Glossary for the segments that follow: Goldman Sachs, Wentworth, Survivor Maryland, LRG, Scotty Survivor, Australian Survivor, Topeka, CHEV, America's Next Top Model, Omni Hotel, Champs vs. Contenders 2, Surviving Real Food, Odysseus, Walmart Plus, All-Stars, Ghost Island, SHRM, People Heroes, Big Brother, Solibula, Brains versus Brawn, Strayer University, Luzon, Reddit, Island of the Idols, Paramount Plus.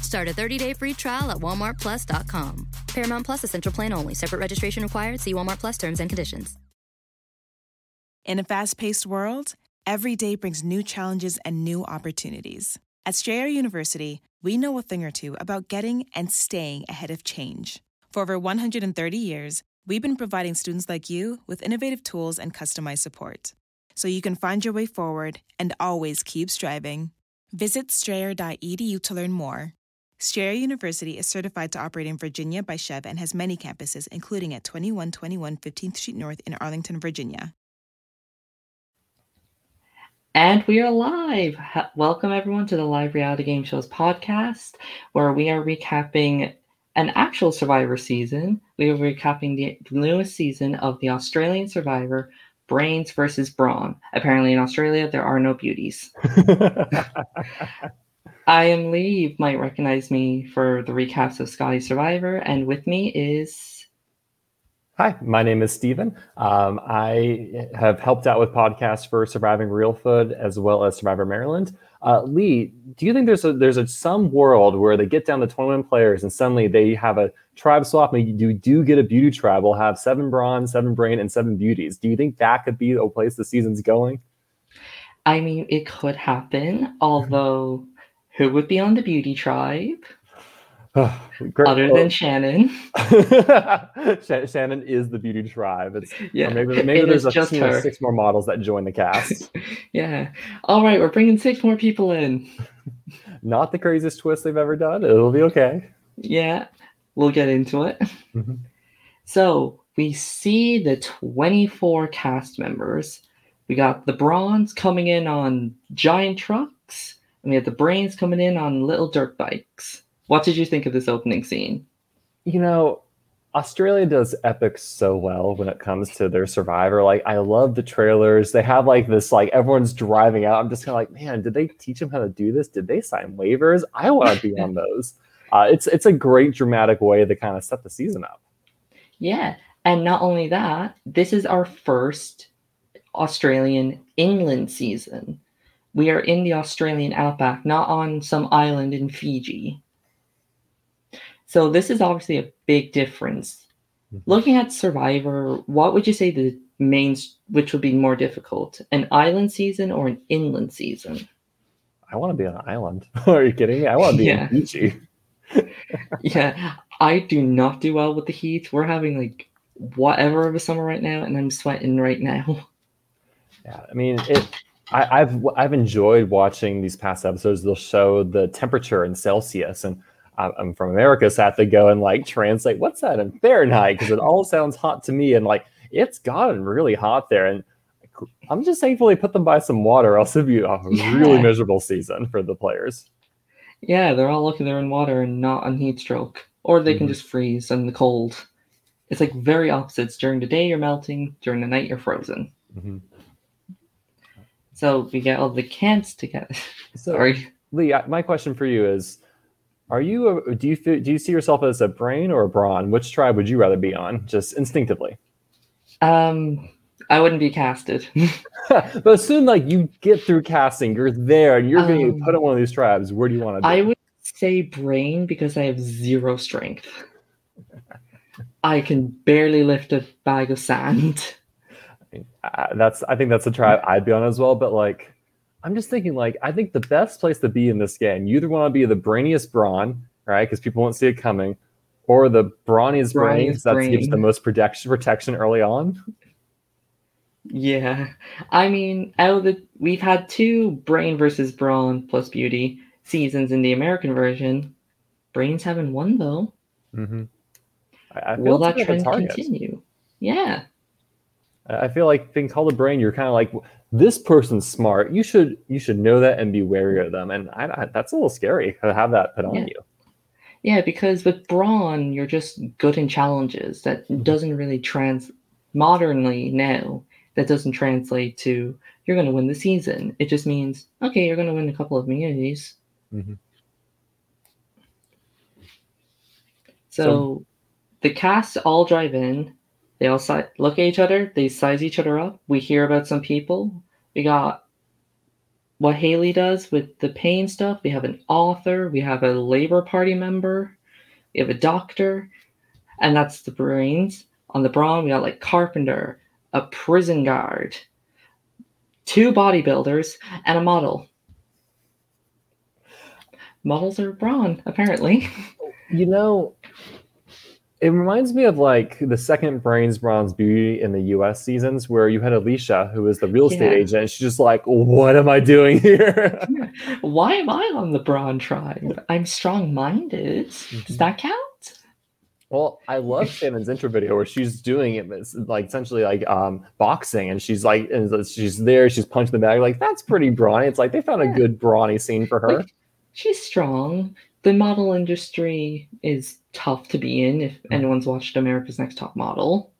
Start a 30-day free trial at walmartplus.com. Paramount Plus, essential plan only. Separate registration required. See Walmart Plus terms and conditions. In a fast-paced world, every day brings new challenges and new opportunities. At Strayer University, we know a thing or two about getting and staying ahead of change. For over 130 years, we've been providing students like you with innovative tools and customized support, so you can find your way forward and always keep striving. Visit strayer.edu to learn more. Strayer University is certified to operate in Virginia by CHEV and has many campuses, including at 2121 15th Street North in Arlington, Virginia. And we are live. Welcome everyone to the Live Reality Game Shows podcast, where we are recapping an actual Survivor season. We are recapping the newest season of the Australian Survivor, Brains versus Brawn. Apparently in Australia, there are no beauties. I am Lee. You might recognize me for the recaps of Scotty Survivor. And with me is... Hi, my name is Steven. I have helped out with podcasts for Surviving Real Food as well as Survivor Maryland. Lee, do you think there's some world where they get down to 21 players and suddenly they have a tribe swap and you do get a beauty tribe? We'll have 7 bronze, 7 brain, and 7 beauties. Do you think that could be a place the season's going? I mean, it could happen, although who would be on the beauty tribe? Other than Shannon. Shannon is the beauty tribe. Maybe there's a team of 6 more models that join the cast. Yeah. All right, we're bringing 6 more people in. Not the craziest twist they've ever done. It'll be okay. Yeah, we'll get into it. Mm-hmm. So we see the 24 cast members. We got the bronze coming in on giant trucks, and we had the brains coming in on little dirt bikes. What did you think of this opening scene? You know, Australia does epic so well when it comes to their Survivor. Like, I love the trailers. They have this everyone's driving out. I'm just kind of like, man, did they teach them how to do this? Did they sign waivers? I want to be on those. It's a great dramatic way to kind of set the season up. Yeah. And not only that, this is our first Australian inland season. We are in the Australian outback, not on some island in Fiji. So this is obviously a big difference. Mm-hmm. Looking at Survivor, what would you say which would be more difficult, an island season or an inland season? I want to be on an island. Are you kidding me? I want to be in Fiji. Yeah, I do not do well with the heat. We're having whatever of a summer right now, and I'm sweating right now. Yeah, I mean, I've enjoyed watching these past episodes. They'll show the temperature in Celsius, and I'm from America, so I have to go and translate what's that in Fahrenheit, because it all sounds hot to me, and it's gotten really hot there. And I'm just thankful they put them by some water, else it'd be a really miserable season for the players. Yeah, they're all lucky they're in water and not on heat stroke, or they can just freeze in the cold. It's very opposites. During the day you're melting, during the night you're frozen. Mm-hmm. So we get all the camps together. Sorry, Lee, my question for you is. Do you see yourself as a brain or a brawn? Which tribe would you rather be on, just instinctively? I wouldn't be casted. But assume you get through casting, you're there, and you're being put in one of these tribes. Where do you want to be? I would say brain because I have zero strength. I can barely lift a bag of sand. I think that's a tribe I'd be on as well, but I'm just thinking, I think the best place to be in this game, you either want to be the brainiest brawn, right, because people won't see it coming, or the brawniest brain, because that gives the most protection early on. Yeah. I mean, we've had 2 brain versus brawn plus beauty seasons in the American version. Brains haven't won, though. Mm-hmm. I will that trend continue? Yeah. I feel like being called a brain, you're kind of this person's smart. You should know that and be wary of them. And that's a little scary to have that put on you. Yeah, because with brawn, you're just good in challenges. That doesn't really modernly now, that doesn't translate to you're going to win the season. It just means, okay, you're going to win a couple of immunities. Mm-hmm. So the cast all drive in. They all look at each other. They size each other up. We hear about some people. We got what Haley does with the pain stuff. We have an author. We have a Labour Party member. We have a doctor. And that's the Brains. On the Brawn, we got like Carpenter, a prison guard, two bodybuilders, and a model. Models are Brawn, apparently. You know, it reminds me of like the second Brains Brawn's Beauty in the US seasons where you had Alicia, who is the real estate agent, and she's just like, what am I doing here? Why am I on the Brawn tribe? I'm strong-minded. Does that count? Well, I love Shannon's intro video where she's doing it, but it's like essentially like boxing, and she's like, and she's there, she's punching the bag, like that's pretty brawny. It's like they found a good brawny scene for her. Like, she's strong. The model industry is tough to be in. If anyone's watched America's Next Top Model,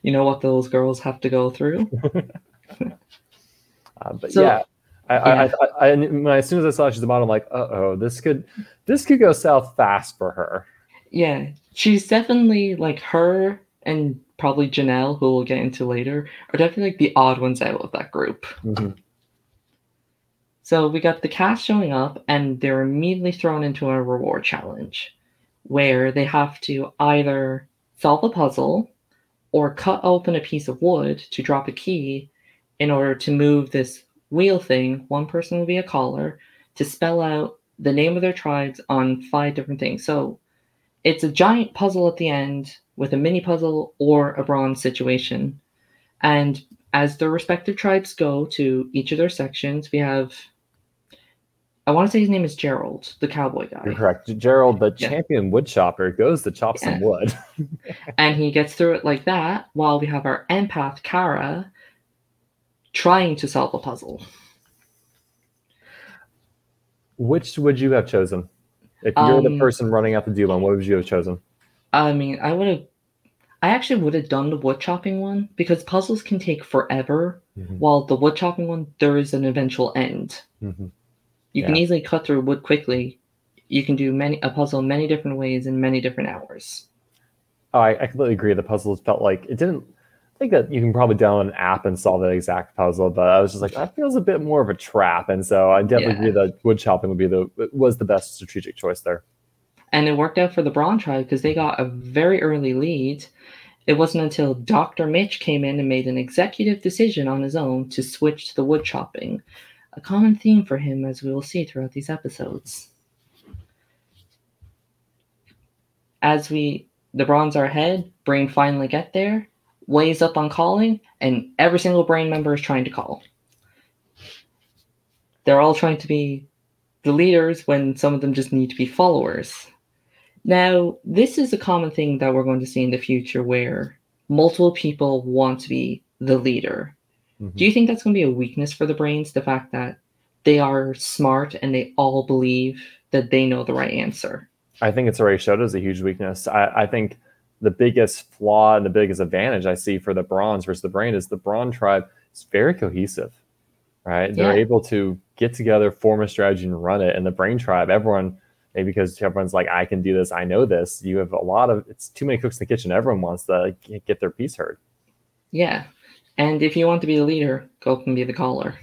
you know what those girls have to go through. I as soon as I saw she's a model, I'm like, this could go south fast for her. Yeah, she's definitely like her and probably Janelle, who we'll get into later, are definitely like the odd ones out of that group. Mm-hmm. So we got the cast showing up and they're immediately thrown into a reward challenge where they have to either solve a puzzle or cut open a piece of wood to drop a key in order to move this wheel thing. One person will be a caller to spell out the name of their tribes on 5 different things. So it's a giant puzzle at the end with a mini puzzle or a bronze situation. And as their respective tribes go to each of their sections, we have, I want to say his name is Gerald, the cowboy guy. You're correct. Gerald, the champion wood chopper, goes to chop some wood. And he gets through it like that while we have our empath, Kara, trying to solve a puzzle. Which would you have chosen? If you're the person running out the deal on, what would you have chosen? I mean, I actually would have done the wood chopping one because puzzles can take forever. Mm-hmm. While the wood chopping one, there is an eventual end. Mm-hmm. You can easily cut through wood quickly. You can do a puzzle many different ways in many different hours. Oh, I completely agree. The puzzles felt like it didn't. I think that you can probably download an app and solve that exact puzzle, but I was just like, that feels a bit more of a trap. And so I definitely agree that wood chopping was the best strategic choice there. And it worked out for the Brawn tribe because they got a very early lead. It wasn't until Dr. Mitch came in and made an executive decision on his own to switch to the wood chopping, a common theme for him, as we will see throughout these episodes. As the Brawns are ahead, Brain finally get there, weighs up on calling, and every single Brain member is trying to call. They're all trying to be the leaders when some of them just need to be followers. Now, this is a common thing that we're going to see in the future where multiple people want to be the leader. Mm-hmm. Do you think that's going to be a weakness for the Brains, the fact that they are smart and they all believe that they know the right answer? I think it's already showed as a huge weakness. I think the biggest flaw and the biggest advantage I see for the Brawns versus the Brain is the Brawn tribe is very cohesive, right? They're able to get together, form a strategy, and run it. And the Brain tribe, everyone, maybe because everyone's like, I can do this, I know this. You have it's too many cooks in the kitchen. Everyone wants to get their piece heard. Yeah. And if you want to be the leader, go up and be the caller.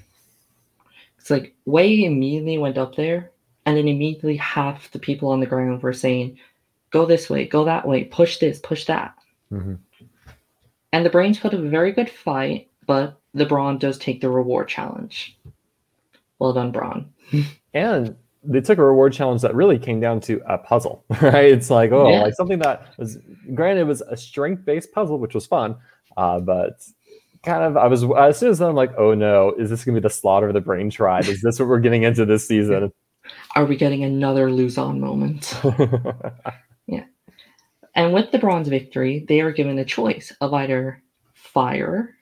It's like, Wei immediately went up there, and then immediately half the people on the ground were saying, go this way, go that way, push this, push that. Mm-hmm. And the Brains put up a very good fight, but the Brawn does take the reward challenge. Well done, Brawn. And they took a reward challenge that really came down to a puzzle, right? It's like, like something that was, granted, it was a strength-based puzzle, which was fun, but kind of, as soon as I'm like, oh no, is this going to be the slaughter of the Brain tribe? Is this what we're getting into this season? Are we getting another Luzon moment? Yeah. And with the Brawn's victory, they are given a choice of either fire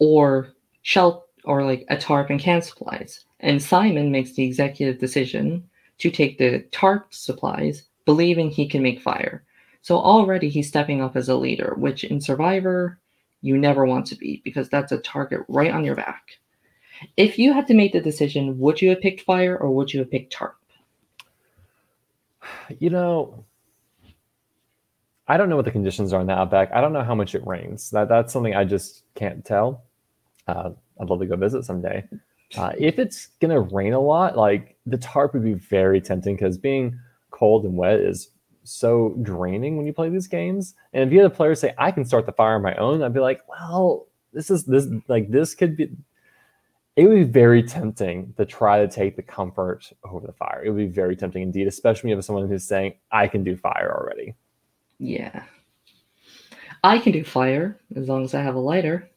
or shelter or like a tarp and camp supplies. And Simon makes the executive decision to take the tarp supplies, believing he can make fire. So already he's stepping up as a leader, which in Survivor, you never want to be, because that's a target right on your back. If you had to make the decision, would you have picked Fire or would you have picked Tarp? You know, I don't know what the conditions are in the Outback. I don't know how much it rains. That's something I just can't tell. I'd love to go visit someday. If it's going to rain a lot, like the tarp would be very tempting, because being cold and wet is so draining when you play these games. And if you had a player say, I can start the fire on my own, I'd be like, well, this could be, it would be very tempting to try to take the comfort over the fire. It would be very tempting indeed, especially if someone who's saying, I can do fire already. Yeah. I can do fire as long as I have a lighter.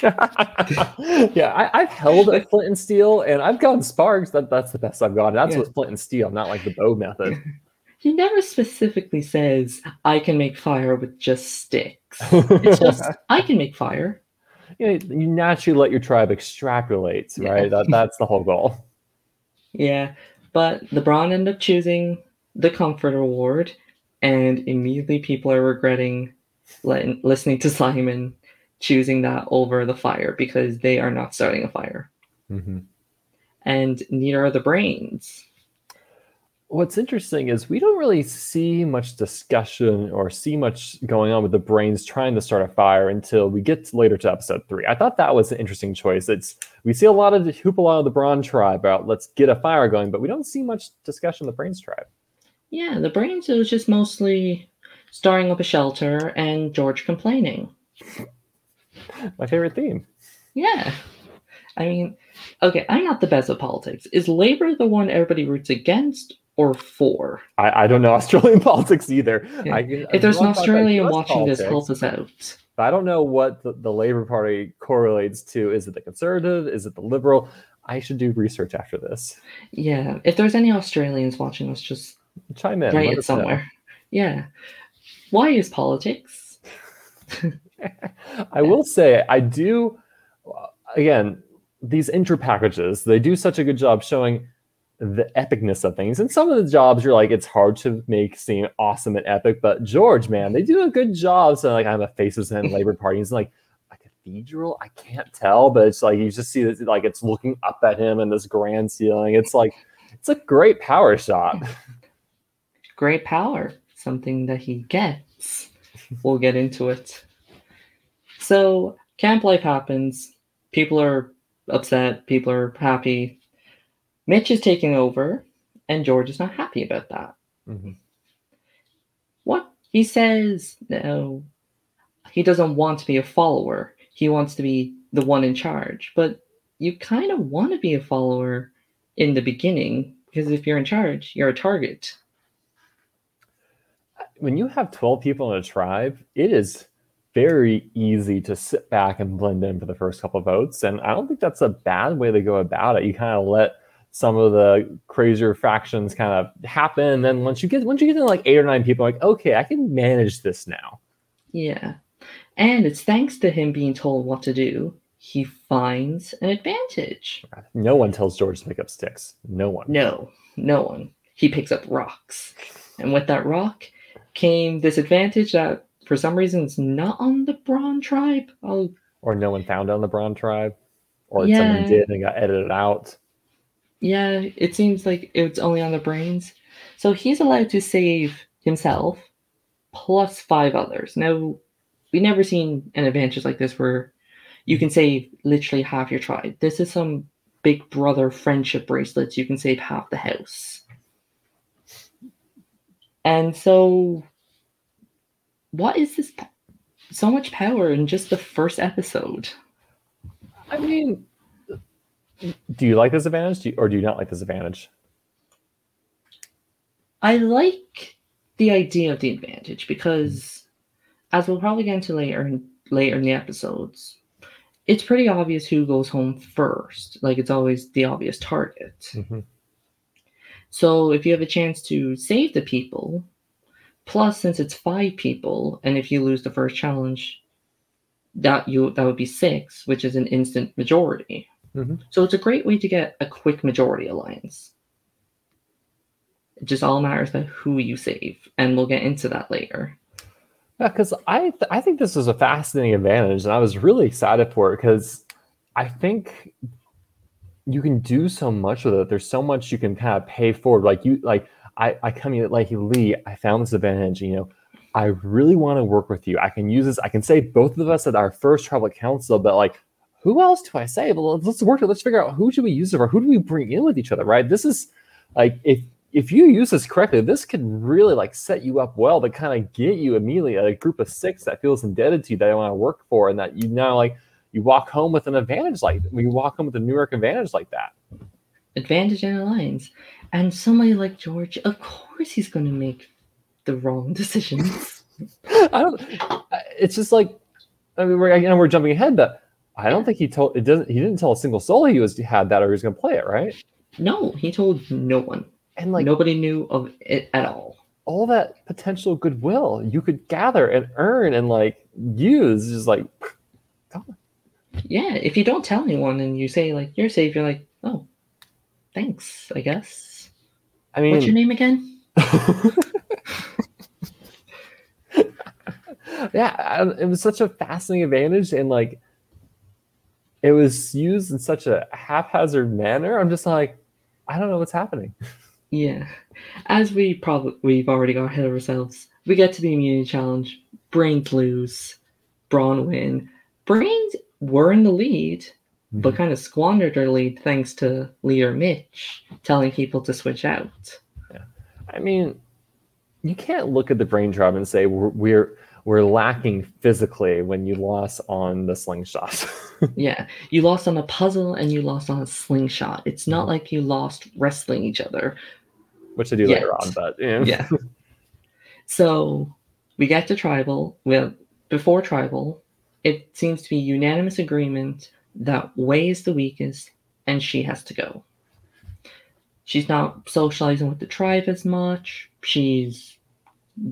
Yeah, I've held a flint and steel, and I've gotten sparks. That's the best I've gotten. That's with flint and steel, not like the bow method. He never specifically says, I can make fire with just sticks. It's just, I can make fire. You naturally let your tribe extrapolate, right? That's the whole goal. Yeah, but the Brawn ended up choosing the comfort award, and immediately people are regretting listening to Simon choosing that over the fire, because they are not starting a fire. Mm-hmm. And neither are the Brains. What's interesting is we don't really see much discussion or see much going on with the Brains trying to start a fire until we get later to episode 3. I thought that was an interesting choice. We see a lot of the hoopla of the Brawn tribe about let's get a fire going, but we don't see much discussion of the Brains tribe. Yeah, the Brains, it was just mostly starting up a shelter and George complaining. My favorite theme. Yeah. I mean, okay, I'm not the best at politics. Is Labour the one everybody roots against or for? I don't know Australian politics either. Yeah. If there's an Australian watching politics, this, help us out. I don't know what the Labour Party correlates to. Is it the Conservative? Is it the Liberal? I should do research after this. Yeah. If there's any Australians watching us, just chime in. Write it somewhere. Know. Yeah. Why is politics? I will say, I do, again, these intro packages, they do such a good job showing the epicness of things. And some of the jobs you're like, it's hard to make seem awesome and epic, but George, man, they do a good job. So like, I'm a faces and Labour Party. He's like a cathedral. I can't tell, but it's like, you just see this, like it's looking up at him and this grand ceiling. It's like, it's a great power shot. Great power. Something that he gets. We'll get into it. So camp life happens. People are upset. People are happy. Mitch is taking over, and George is not happy about that. Mm-hmm. What? He says, no, he doesn't want to be a follower. He wants to be the one in charge. But you kind of want to be a follower in the beginning, because if you're in charge, you're a target. When you have 12 people in a tribe, it is very easy to sit back and blend in for the first couple of votes. And I don't think that's a bad way to go about it. You kind of let some of the crazier fractions kind of happen. And then once you get into like 8 or 9 people, like, okay, I can manage this now. Yeah. And it's thanks to him being told what to do, he finds an advantage. No one tells George to pick up sticks. No one. No one. He picks up rocks. And with that rock came this advantage that for some reason it's not on the Brawn tribe. Or no one found on the Brawn tribe. Or someone did and got edited out. Yeah, it seems like it's only on the Brains. So he's allowed to save himself plus 5 others. Now, we've never seen an advantage like this where you can save literally half your tribe. This is some Big Brother friendship bracelets. You can save half the house. And so, what is this? So much power in just the first episode. I mean, do you like this advantage or do you not like this advantage? I like the idea of the advantage because, as we'll probably get into later in the episodes, it's pretty obvious who goes home first. Like, it's always the obvious target. Mm-hmm. So if you have a chance to save the people, plus since it's 5 people, and if you lose the first challenge, that would be 6, which is an instant majority. Mm-hmm. So it's a great way to get a quick majority alliance. just all matters about who you save. And we'll get into that later. Yeah, because I think this was a fascinating advantage, and I was really excited for it because I think you can do so much with it. There's so much you can kind of pay forward. I come in like, Lee, I found this advantage, you know, I really want to work with you. I can use this. I can save both of us at our first tribal council, but like, who else do I save? Let's work it. Let's figure out who should we use it for? Who do we bring in with each other, right? This is like, if you use this correctly, this could really like set you up well to kind of get you immediately a group of six that feels indebted to you, that I want to work for, and that you now like, you walk home with an advantage like that. You walk home with a New York advantage like that. Advantage and alliance. And somebody like George, of course he's going to make the wrong decisions. It's just like, I mean, we're jumping ahead, but I don't think he didn't tell a single soul he had that or he was going to play it, right? No, he told no one. And like nobody knew of it at all. All that potential goodwill you could gather and earn and like use is like, God. Yeah, if you don't tell anyone and you say like you're safe, you're like, oh, thanks, I guess. I mean, what's your name again? Yeah, it was such a fascinating advantage, and like it was used in such a haphazard manner. I'm just like, I don't know what's happening. Yeah, as we've already got ahead of ourselves. We get to the immunity challenge. Brains lose, Brawn win. Brains were in the lead, but kind of squandered their lead thanks to leader Mitch telling people to switch out. Yeah. I mean, you can't look at the Brain job and say we're lacking physically when you lost on the slingshot. Yeah, you lost on a puzzle and you lost on a slingshot. It's not like you lost wrestling each other, which I do later on, but yeah. So we get to tribal. Well, before tribal, it seems to be unanimous agreement that Wei is the weakest and she has to go. She's not socializing with the tribe as much. She's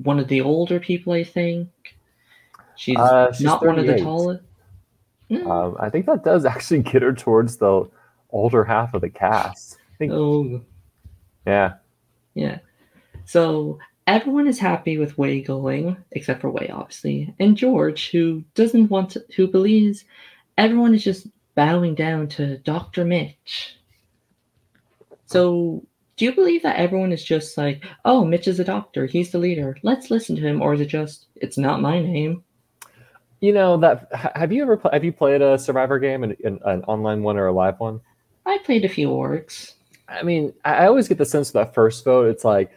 one of the older people, I think. She's not one of the tallest. I think that does actually get her towards the older half of the cast. I think. Oh. Yeah. Yeah. So everyone is happy with Wei going, except for Wei, obviously, and George, who believes everyone is just bowing down to Dr. Mitch. So, do you believe that everyone is just like, oh, Mitch is a doctor, he's the leader, let's listen to him, or is it just, it's not my name? You know, that have you played a Survivor game, an online one or a live one? I played a few orgs. I mean, I always get the sense of that first vote, it's like,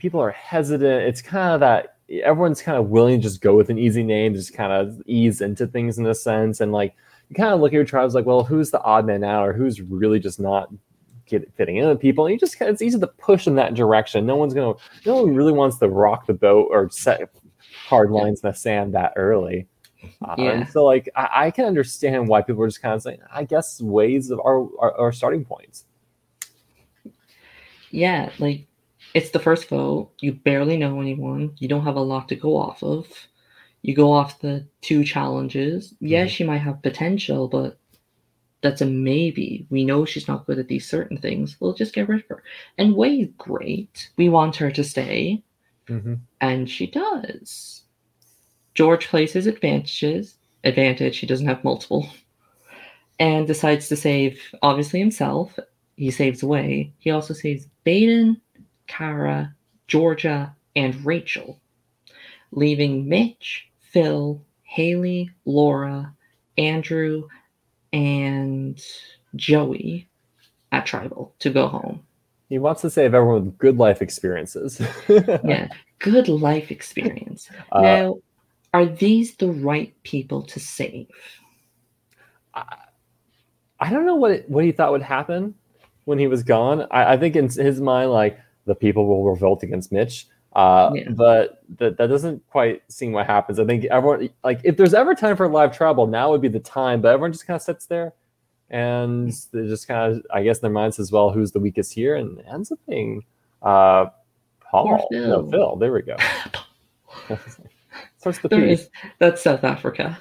people are hesitant. It's kind of that everyone's kind of willing to just go with an easy name, just kind of ease into things in a sense. And like, you kind of look at your tribes like, well, who's the odd man out or who's really just not fitting in with people? And you just kind of, it's easy to push in that direction. No one really wants to rock the boat or set hard lines in the sand that early. And so like, I can understand why people are just kind of saying, I guess ways of our starting points. Yeah. Like, it's the first vote. You barely know anyone. You don't have a lot to go off of. You go off the two challenges. Yes, she might have potential, but that's a maybe. We know she's not good at these certain things. We'll just get rid of her. And Wei's great. We want her to stay. Mm-hmm. And she does. George plays his advantage. He doesn't have multiple. And decides to save, obviously, himself. He saves Wei. He also saves Baden, Kara, Georgia, and Rachel, leaving Mitch, Phil, Haley, Laura, Andrew, and Joey at tribal to go home. He wants to save everyone with good life experiences. Yeah, good life experience. Now, are these the right people to save? I don't know what he thought would happen when he was gone. I think in his mind, like, the people will revolt against Mitch. But that doesn't quite seem what happens. I think everyone, like, if there's ever time for live tribal, now would be the time, but everyone just kind of sits there and they just kind of, I guess, their mind says, well, who's the weakest here? And it ends up being Paul. No, Phil. There we go. Starts the piece. That's South Africa.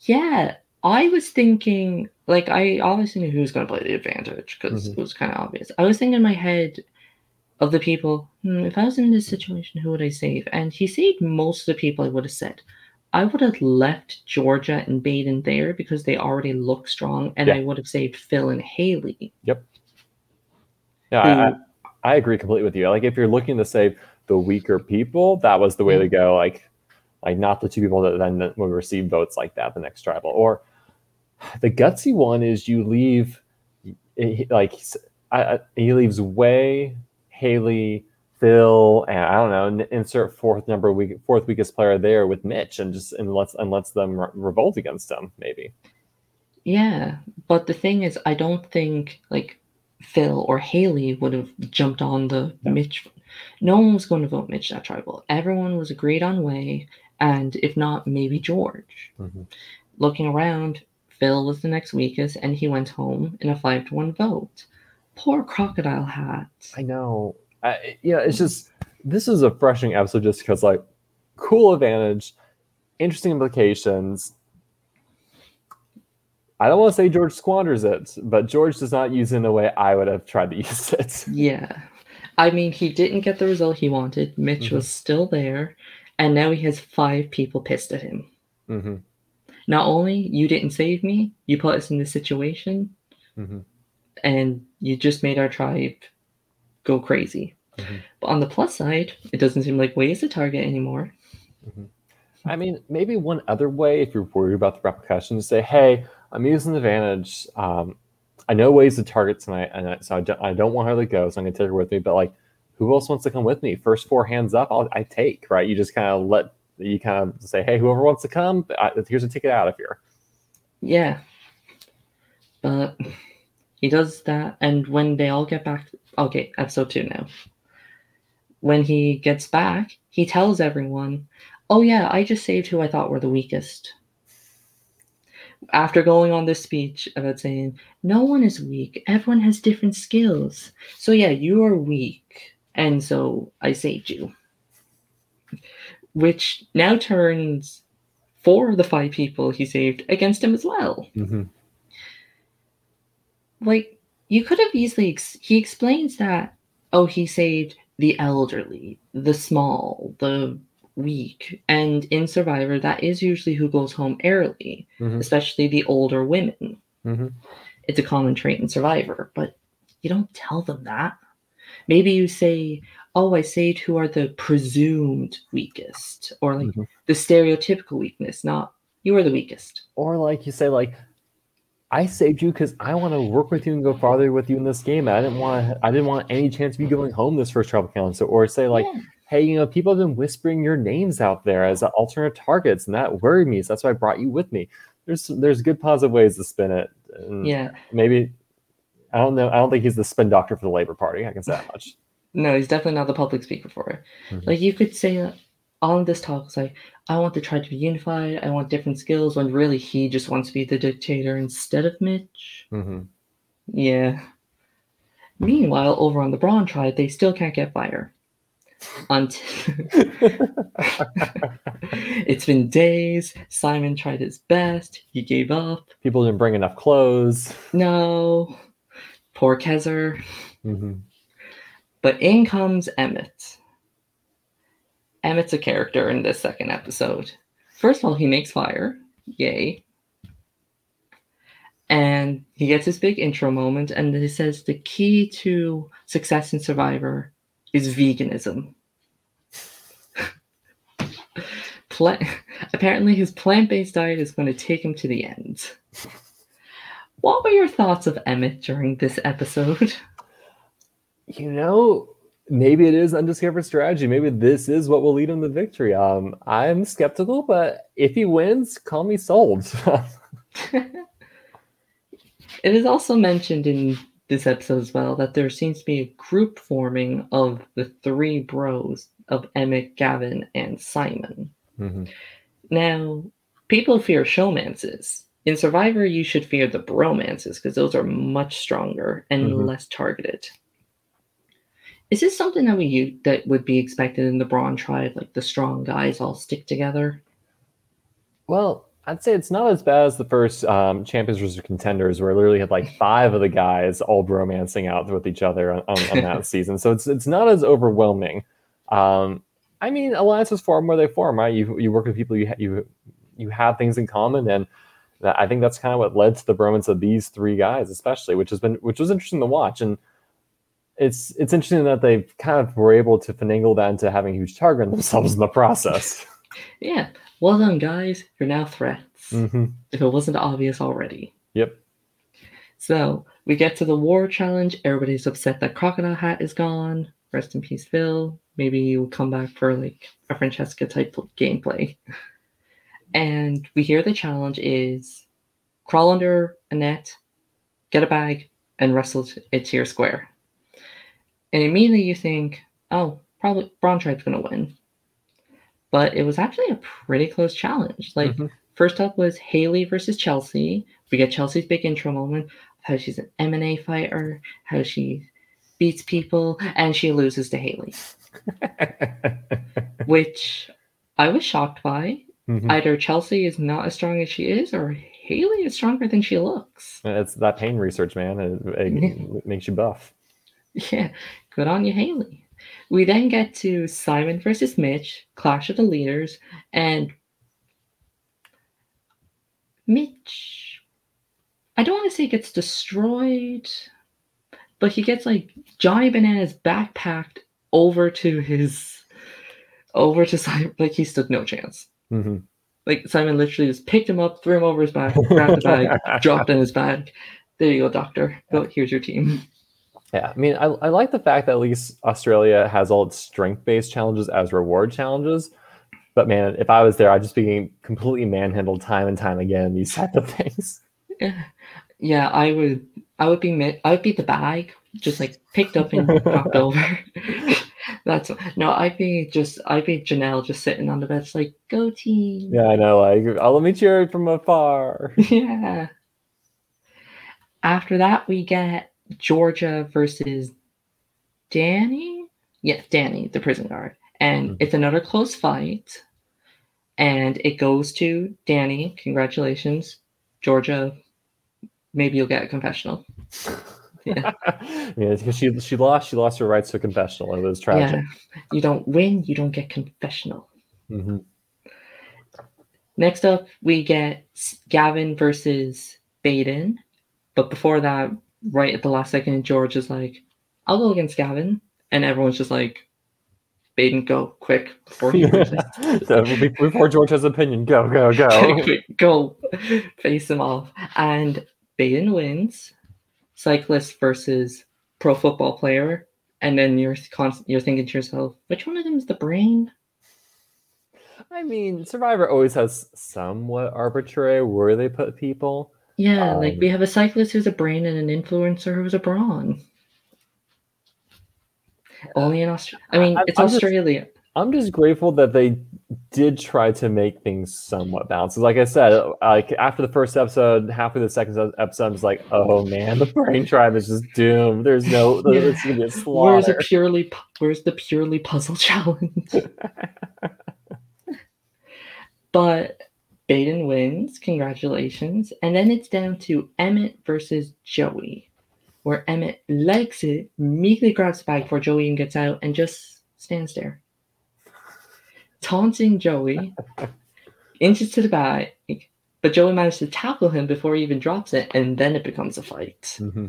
Yeah. I was thinking, like, I obviously knew who was going to play the advantage because it was kind of obvious. I was thinking in my head of the people, if I was in this situation, who would I save? And he saved most of the people I would have said. I would have left Georgia and Baden there because they already look strong, and I would have saved Phil and Haley. Yep. Yeah, I agree completely with you. Like, if you're looking to save the weaker people, that was the way to go. Like not the two people that then would receive votes like that the next tribal. Or the gutsy one is you leave, like, he leaves Way, Haley, Phil, and I don't know, insert fourth weakest player there with Mitch, and just and lets them revolt against him, maybe. Yeah, but the thing is, I don't think like Phil or Haley would have jumped on the Mitch. No one was going to vote Mitch that tribal. Everyone was agreed on Way, and if not, maybe George. Mm-hmm. Looking around, Phil was the next weakest, and he went home in a 5-1 vote. Poor Crocodile Hat. I know. It's just, this is a refreshing episode just because, like, cool advantage, interesting implications. I don't want to say George squanders it, but George does not use it in the way I would have tried to use it. Yeah. I mean, he didn't get the result he wanted. Mitch was still there, and now he has 5 people pissed at him. Mm-hmm. Not only you didn't save me, you put us in this situation, and you just made our tribe go crazy. Mm-hmm. But on the plus side, it doesn't seem like Way is a target anymore. Mm-hmm. I mean, maybe one other way, if you're worried about the repercussions, say, hey, I'm using the advantage. I know Way's the target tonight, so I don't want her to go, so I'm going to take her with me. But, like, who else wants to come with me? First 4 hands up, I take, right? You just kind of say, hey, whoever wants to come, here's a ticket out of here. Yeah. But he does that, and when they all get back... Okay, episode 2 now. When he gets back, he tells everyone, oh yeah, I just saved who I thought were the weakest. After going on this speech about saying, no one is weak, everyone has different skills. So yeah, you are weak, and so I saved you. Which now turns 4 of the 5 people he saved against him as well. Mm-hmm. Like, you could have easily... he explains that, oh, he saved the elderly, the small, the weak. And in Survivor, that is usually who goes home early, especially the older women. Mm-hmm. It's a common trait in Survivor, but you don't tell them that. Maybe you say, oh, I saved who are the presumed weakest, or like the stereotypical weakness, not you are the weakest. Or like you say, like, I saved you because I want to work with you and go farther with you in this game. I didn't want any chance of you going home this first tribal council. Or say like, hey, you know, people have been whispering your names out there as alternate targets, and that worried me. So that's why I brought you with me. There's good positive ways to spin it. And maybe I don't know. I don't think he's the spin doctor for the Labor Party. I can say that much. No, he's definitely not the public speaker for it. Mm-hmm. Like you could say that. All of this talk is like, I want the tribe to be unified. I want different skills. When really he just wants to be the dictator instead of Mitch. Mm-hmm. Yeah. Meanwhile, over on the Brawn tribe, they still can't get fire. It's been days. Simon tried his best. He gave up. People didn't bring enough clothes. No. Poor Kezer. Mm-hmm. But in comes Emmett. Emmett's a character in this second episode. First of all, he makes fire. Yay. And he gets his big intro moment, and he says the key to success in Survivor is veganism. Apparently his plant-based diet is going to take him to the end. What were your thoughts of Emmett during this episode? You know... Maybe it is undiscovered strategy. Maybe this is what will lead him to victory. I'm skeptical, but if he wins, call me sold. It is also mentioned in this episode as well that there seems to be a group forming of the 3 bros of Emmett, Gavin, and Simon. Mm-hmm. Now, people fear showmances. In Survivor, you should fear the bromances because those are much stronger and less targeted. Is this something that that would be expected in the Brawn tribe? Like the strong guys all stick together? Well, I'd say it's not as bad as the first Champions vs. Contenders, where I literally had like 5 of the guys all bromancing out with each other on that season. So it's not as overwhelming. I mean, alliances form where they form, right? You work with people, you have things in common, and I think that's kind of what led to the bromance of these 3 guys, especially, which was interesting to watch. And it's interesting that they kind of were able to finagle that into having a huge target on themselves in the process. Yeah. Well done, guys. You're now threats. Mm-hmm. If it wasn't obvious already. Yep. So we get to the war challenge. Everybody's upset that Crocodile Hat is gone. Rest in peace, Phil. Maybe he'll come back for like a Francesca type gameplay. And we hear the challenge is crawl under a net, get a bag, and wrestle it to your square. And immediately you think, oh, probably Brawn Tribe's going to win. But it was actually a pretty close challenge. Like, First up was Haley versus Chelsea. We get Chelsea's big intro moment, how she's an M&A fighter, how she beats people, and she loses to Haley. Which I was shocked by. Mm-hmm. Either Chelsea is not as strong as she is, or Haley is stronger than she looks. It's that pain research, man. It makes you buff. Yeah, good on you, Haley. We then get to Simon versus Mitch, Clash of the Leaders, and Mitch, I don't want to say gets destroyed, but he gets like Johnny Bananas backpacked over to Simon, like he stood no chance. Mm-hmm. Like Simon literally just picked him up, threw him over his back, grabbed the bag, dropped in his bag. There you go, doctor. Yeah. Oh, here's your team. Yeah, I mean, I like the fact that at least Australia has all its strength-based challenges as reward challenges. But man, if I was there, I'd just be getting completely manhandled time and time again in these type of things. Yeah, I would be the bag, just like picked up and knocked over. I'd be Janelle just sitting on the bed, just like, go team. Yeah, I know. Like, I'll let me cheer from afar. Yeah. After that, we get Georgia versus Danny. Yeah, Danny, the prison guard. And It's another close fight. And it goes to Danny. Congratulations, Georgia. Maybe you'll get a confessional. Yeah, because she lost her rights to a confessional. It was tragic. Yeah. You don't win, you don't get confessional. Mm-hmm. Next up, we get Gavin versus Baden. But before that, right at the last second, George is like, I'll go against Gavin. And everyone's just like, Baden, go, quick. Before he before George has an opinion, go. Quick, go, face him off. And Baden wins. Cyclist versus pro football player, and then you're thinking to yourself, which one of them is the brain? I mean, Survivor always has somewhat arbitrary where they put people. Yeah, like we have a cyclist who's a brain and an influencer who's a brawn. Only in Australia. I mean, it's Australia. I'm just grateful that they did try to make things somewhat balanced. Like I said, like after the first episode, halfway the second episode, I'm just like, oh man, the Brain Tribe is just doomed. There's no, it's gonna be a slaughter. Where's the purely puzzle challenge? But Baden wins, congratulations. And then it's down to Emmett versus Joey, where Emmett likes it, meekly grabs the bag before Joey even gets out, and just stands there, taunting Joey, inches to the bag, but Joey manages to tackle him before he even drops it, and then it becomes a fight. Mm-hmm.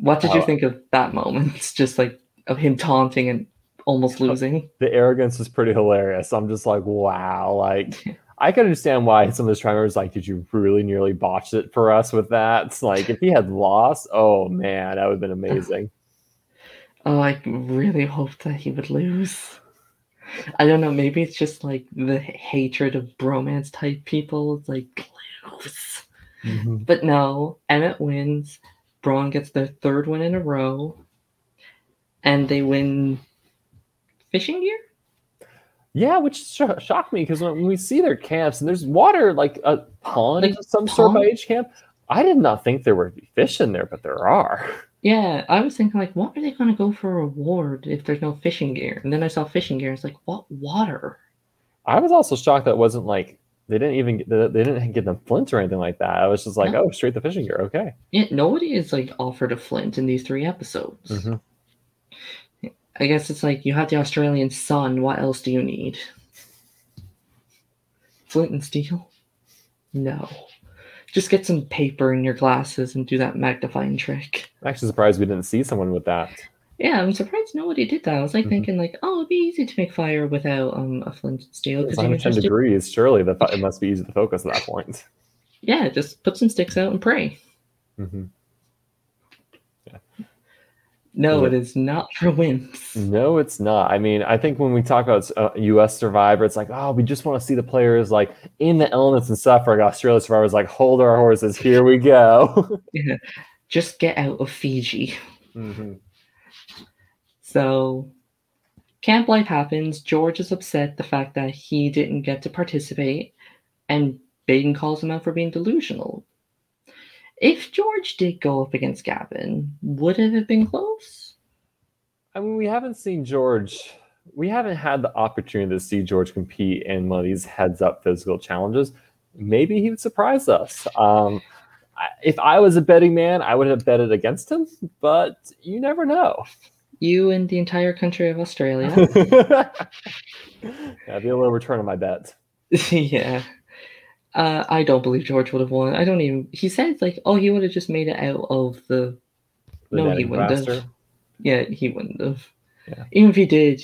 What did you think of that moment? It's just like of him taunting and almost losing. The arrogance is pretty hilarious. I'm just like, wow. Like, I can understand why some of his tribe members like, did you really nearly botch it for us with that? It's like, if he had lost, oh man, that would have been amazing. Oh, I really hoped that he would lose. I don't know, maybe it's just like the hatred of bromance type people. It's like, lose. Mm-hmm. But no, Emmett wins. Brawn gets their 3rd win in a row. And they win fishing gear? Yeah, which shocked me because when we see their camps and there's water, like a pond of some sort by each camp, I did not think there would be fish in there, but there are. Yeah, I was thinking, like, what are they going to go for a reward if there's no fishing gear? And then I saw fishing gear, and it's like, what water? I was also shocked that it wasn't, like, They didn't get them flints or anything like that. I was just like, no. Oh, straight the fishing gear. Okay. Yeah, nobody is like offered a flint in these three episodes. Mm-hmm. I guess it's like you have the Australian sun. What else do you need? Flint and steel? No. Just get some paper in your glasses and do that magnifying trick. I'm actually surprised we didn't see someone with that. Yeah, I'm surprised nobody did that. I was like thinking, like, oh, it'd be easy to make fire without a flint and steel. It's under 10 degrees. Surely it must be easy to focus at that point. Yeah, just put some sticks out and pray. Mm-hmm. Yeah. No, it is not for wimps. No, it's not. I mean, I think when we talk about U.S. Survivor, it's like, oh, we just want to see the players like in the elements and suffering. Australia Survivor is like, hold our horses, here we go. Yeah. Just get out of Fiji. Mm-hmm. So, camp life happens. George is upset the fact that he didn't get to participate, and Baden calls him out for being delusional. If George did go up against Gavin, would it have been close? I mean, we haven't seen George. We haven't had the opportunity to see George compete in one of these heads-up physical challenges. Maybe he would surprise us. If I was a betting man, I would have betted against him, but you never know. You and the entire country of Australia. Yeah, be a little return on my bet. Yeah. I don't believe George would have won. I don't even... He said, like, oh, he would have just made it out of the... No, he wouldn't have. Yeah, he wouldn't have. Yeah. Even if he did,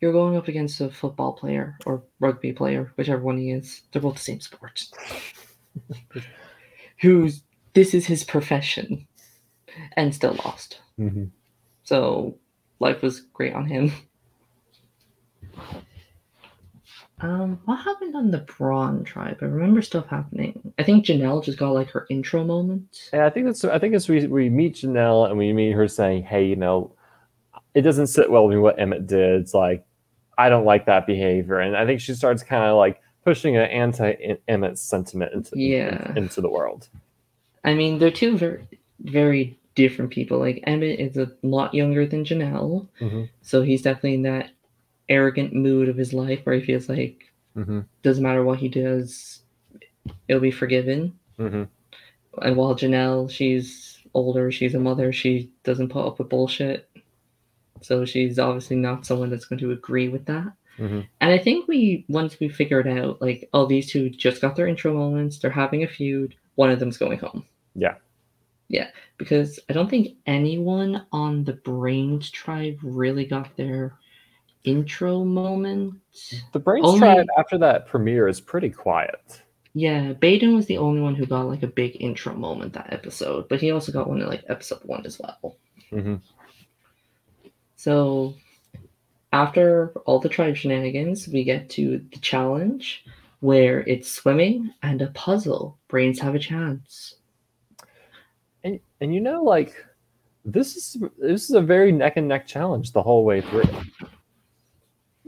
you're going up against a football player or rugby player, whichever one he is. They're both the same sport. This is his profession. And still lost. Mm-hmm. So... Life was great on him. What happened on the Brawn tribe? I remember stuff happening. I think Janelle just got like her intro moment. Yeah, I think it's we meet Janelle and we meet her saying, "Hey, you know, it doesn't sit well with me what Emmett did. It's like I don't like that behavior." And I think she starts kind of like pushing an anti-Emmett sentiment into the world. I mean, they're two very very different people. Like Emmett is a lot younger than Janelle, mm-hmm. So he's definitely in that arrogant mood of his life where he feels like doesn't matter what he does, it'll be forgiven. Mm-hmm. And while Janelle, she's older, she's a mother, she doesn't put up with bullshit, so she's obviously not someone that's going to agree with that. Mm-hmm. And I think once we figured out, like, oh, these two just got their intro moments, they're having a feud, one of them's going home. Yeah. Yeah, because I don't think anyone on the Brains tribe really got their intro moment. The Brains tribe after that premiere is pretty quiet. Yeah, Baden was the only one who got like a big intro moment that episode, but he also got one in like episode 1 as well. Mm-hmm. So after all the tribe shenanigans, we get to the challenge where it's swimming and a puzzle. Brains have a chance. And you know, like, this is a very neck and neck challenge the whole way through.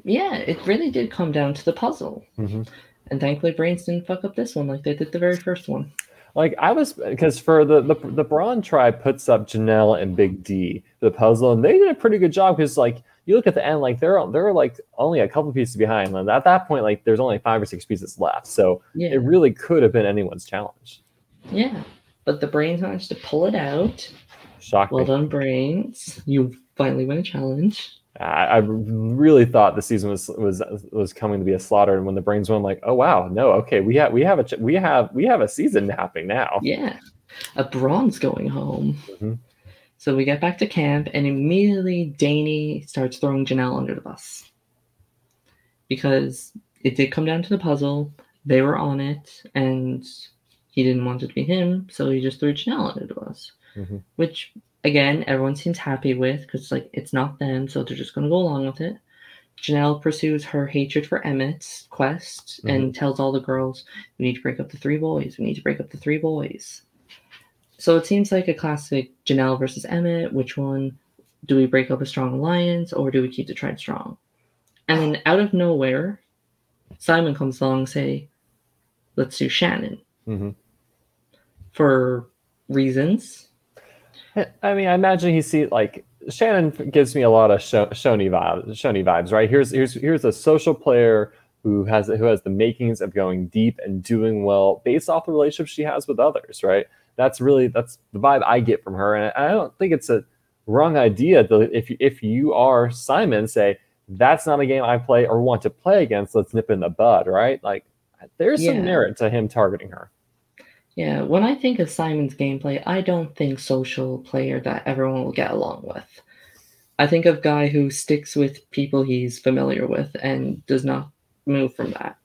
Yeah, it really did come down to the puzzle. Mm-hmm. And thankfully, Brains didn't fuck up this one like they did the very first one. Like, I was, because for the Brawn tribe puts up Janelle and Big D the puzzle, and they did a pretty good job because, like, you look at the end, like, they're like only a couple pieces behind, and at that point, like, there's only 5 or 6 pieces left, so yeah. It really could have been anyone's challenge. Yeah. But the Brains managed to pull it out. Shocking. Well done, Brains. You finally win a challenge. I really thought the season was coming to be a slaughter, and when the Brains won, I'm like, oh wow, no, okay, we have a season happening now. Yeah, a Brawn's going home. Mm-hmm. So we get back to camp, and immediately Danny starts throwing Janelle under the bus because it did come down to the puzzle. They were on it, and he didn't want it to be him, so he just threw Janelle under the bus. Mm-hmm. Which, again, everyone seems happy with, because like, it's not them, so they're just going to go along with it. Janelle pursues her hatred for Emmett's quest and tells all the girls, we need to break up the 3 boys. We need to break up the 3 boys. So it seems like a classic Janelle versus Emmett. Which one? Do we break up a strong alliance, or do we keep the tribe strong? And then out of nowhere, Simon comes along and say, let's do Shannon. Mm-hmm. For reasons. I mean, I imagine he sees, like, Shannon gives me a lot of Shoney vibes, right? Here's a social player who has the makings of going deep and doing well based off the relationship she has with others, right? That's the vibe I get from her, and I don't think it's a wrong idea that if you are Simon, say that's not a game I play or want to play against. Let's nip in the bud, right? Like there's some merit to him targeting her. Yeah, when I think of Simon's gameplay, I don't think social player that everyone will get along with. I think of guy who sticks with people he's familiar with and does not move from that.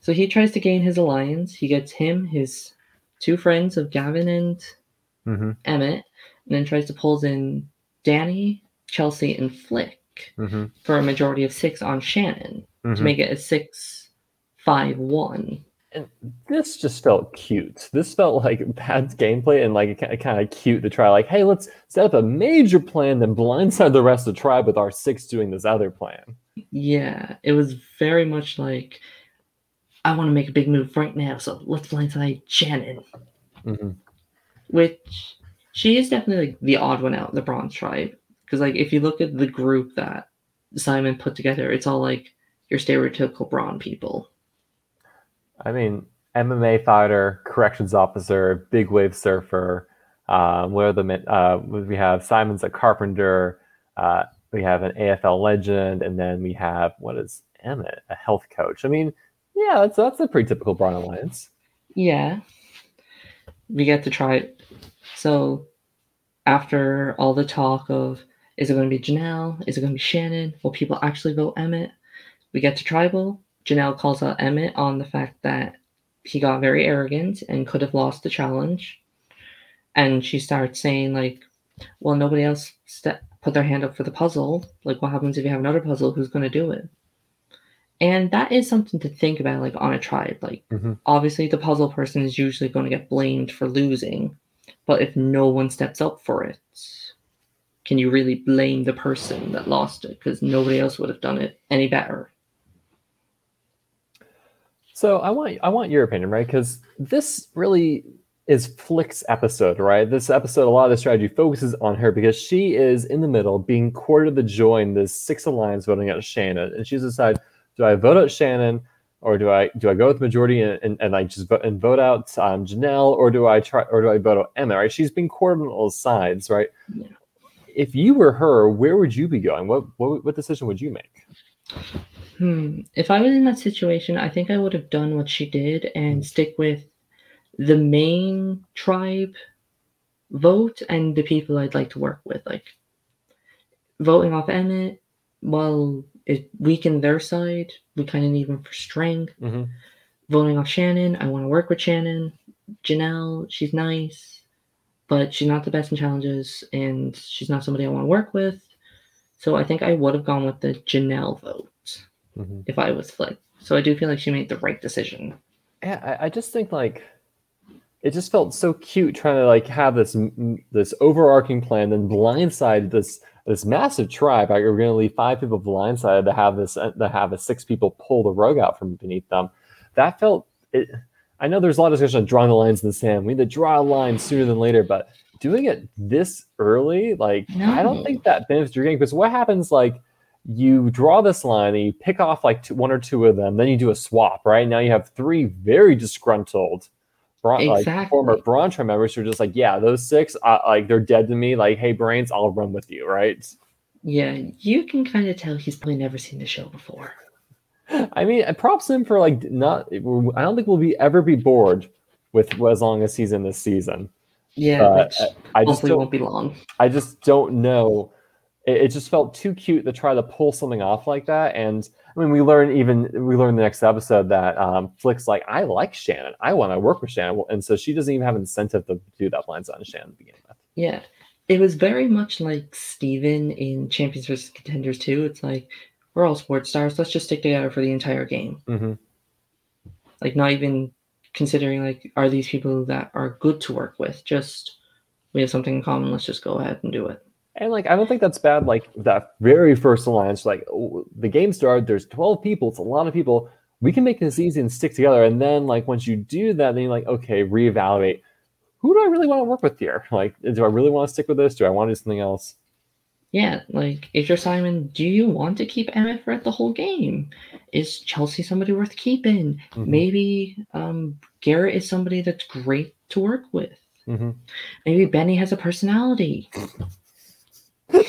So he tries to gain his alliance. He gets his two friends of Gavin and Emmett, and then tries to pull in Danny, Chelsea, and Flick for a majority of six on Shannon to make it a 6-5-1. And this just felt cute. This felt like bad gameplay and like kind of cute to try. Like, hey, let's set up a major plan, then blindside the rest of the tribe with our six doing this other plan. Yeah, it was very much like, I want to make a big move right now, so let's blindside Shannon. Mm-hmm. Which she is definitely like the odd one out in the Bronze Tribe, because like if you look at the group that Simon put together, it's all like your stereotypical Brawn people. I mean, MMA fighter, corrections officer, big wave surfer. We have Simon's a carpenter. We have an AFL legend, and then we have what is Emmett, a health coach. I mean, yeah, that's a pretty typical Brawn alliance. Yeah, we get to try it. So after all the talk of is it going to be Janelle, is it going to be Shannon? Will people actually vote Emmett? We get to tribal. Janelle calls out Emmett on the fact that he got very arrogant and could have lost the challenge. And she starts saying, like, well, nobody else put their hand up for the puzzle. Like, what happens if you have another puzzle? Who's going to do it? And that is something to think about, like, on a tribe. Like, obviously, the puzzle person is usually going to get blamed for losing. But if no one steps up for it, can you really blame the person that lost it? Because nobody else would have done it any better. So I want your opinion, right? Because this really is Flick's episode, right? This episode, a lot of the strategy focuses on her because she is in the middle being courted to join this six alliance voting out Shannon. And she's decided, do I vote out Shannon or do I go with the majority and I just vote, and vote out Janelle, or do I vote out Emma, right? She's being courted on all sides, right? Yeah. If you were her, where would you be going? What decision would you make? If I was in that situation, I think I would have done what she did and stick with the main tribe vote and the people I'd like to work with. Like, voting off Emmett, well, it weakened their side. We kind of need them for strength. Mm-hmm. Voting off Shannon, I want to work with Shannon. Janelle, she's nice, but she's not the best in challenges, and she's not somebody I want to work with. So I think I would have gone with the Janelle vote. If I was Flick. So I do feel like she made the right decision. Yeah, I just think like it just felt so cute trying to like have this overarching plan, then blindside this massive tribe. Like, we're going to leave five people blindsided to have a six people pull the rug out from beneath them. That felt it. I know there's a lot of discussion on drawing the lines in the sand. We need to draw a line sooner than later, but doing it this early, like no. I don't think that benefits your game, because what happens like. You draw this line and you pick off like one or two of them, then you do a swap, right? Now you have three very disgruntled former Brawn Tribe members who are just like, yeah, those six, like they're dead to me. Like, hey, Brains, I'll run with you, right? Yeah, you can kind of tell he's probably never seen the show before. I mean, props him for like not, I don't think we'll ever be bored with as long as he's in this season. Yeah, which I hopefully won't be long. I just don't know. It just felt too cute to try to pull something off like that. And I mean, we learn the next episode that Flick's like, I like Shannon. I want to work with Shannon. And so she doesn't even have an incentive to do that blindside on Shannon to begin with. Yeah. It was very much like Steven in Champions vs. Contenders 2. It's like, we're all sports stars. Let's just stick together for the entire game. Mm-hmm. Like, not even considering, like, are these people that are good to work with? Just, we have something in common. Let's just go ahead and do it. And, like, I don't think that's bad, like, that very first alliance. Like, the game started, there's 12 people. It's a lot of people. We can make this easy and stick together. And then, like, once you do that, then you're like, okay, reevaluate. Who do I really want to work with here? Like, do I really want to stick with this? Do I want to do something else? Yeah, like, is your Simon, do you want to keep Emma throughout the whole game? Is Chelsea somebody worth keeping? Mm-hmm. Maybe Garrett is somebody that's great to work with. Mm-hmm. Maybe Benny has a personality. What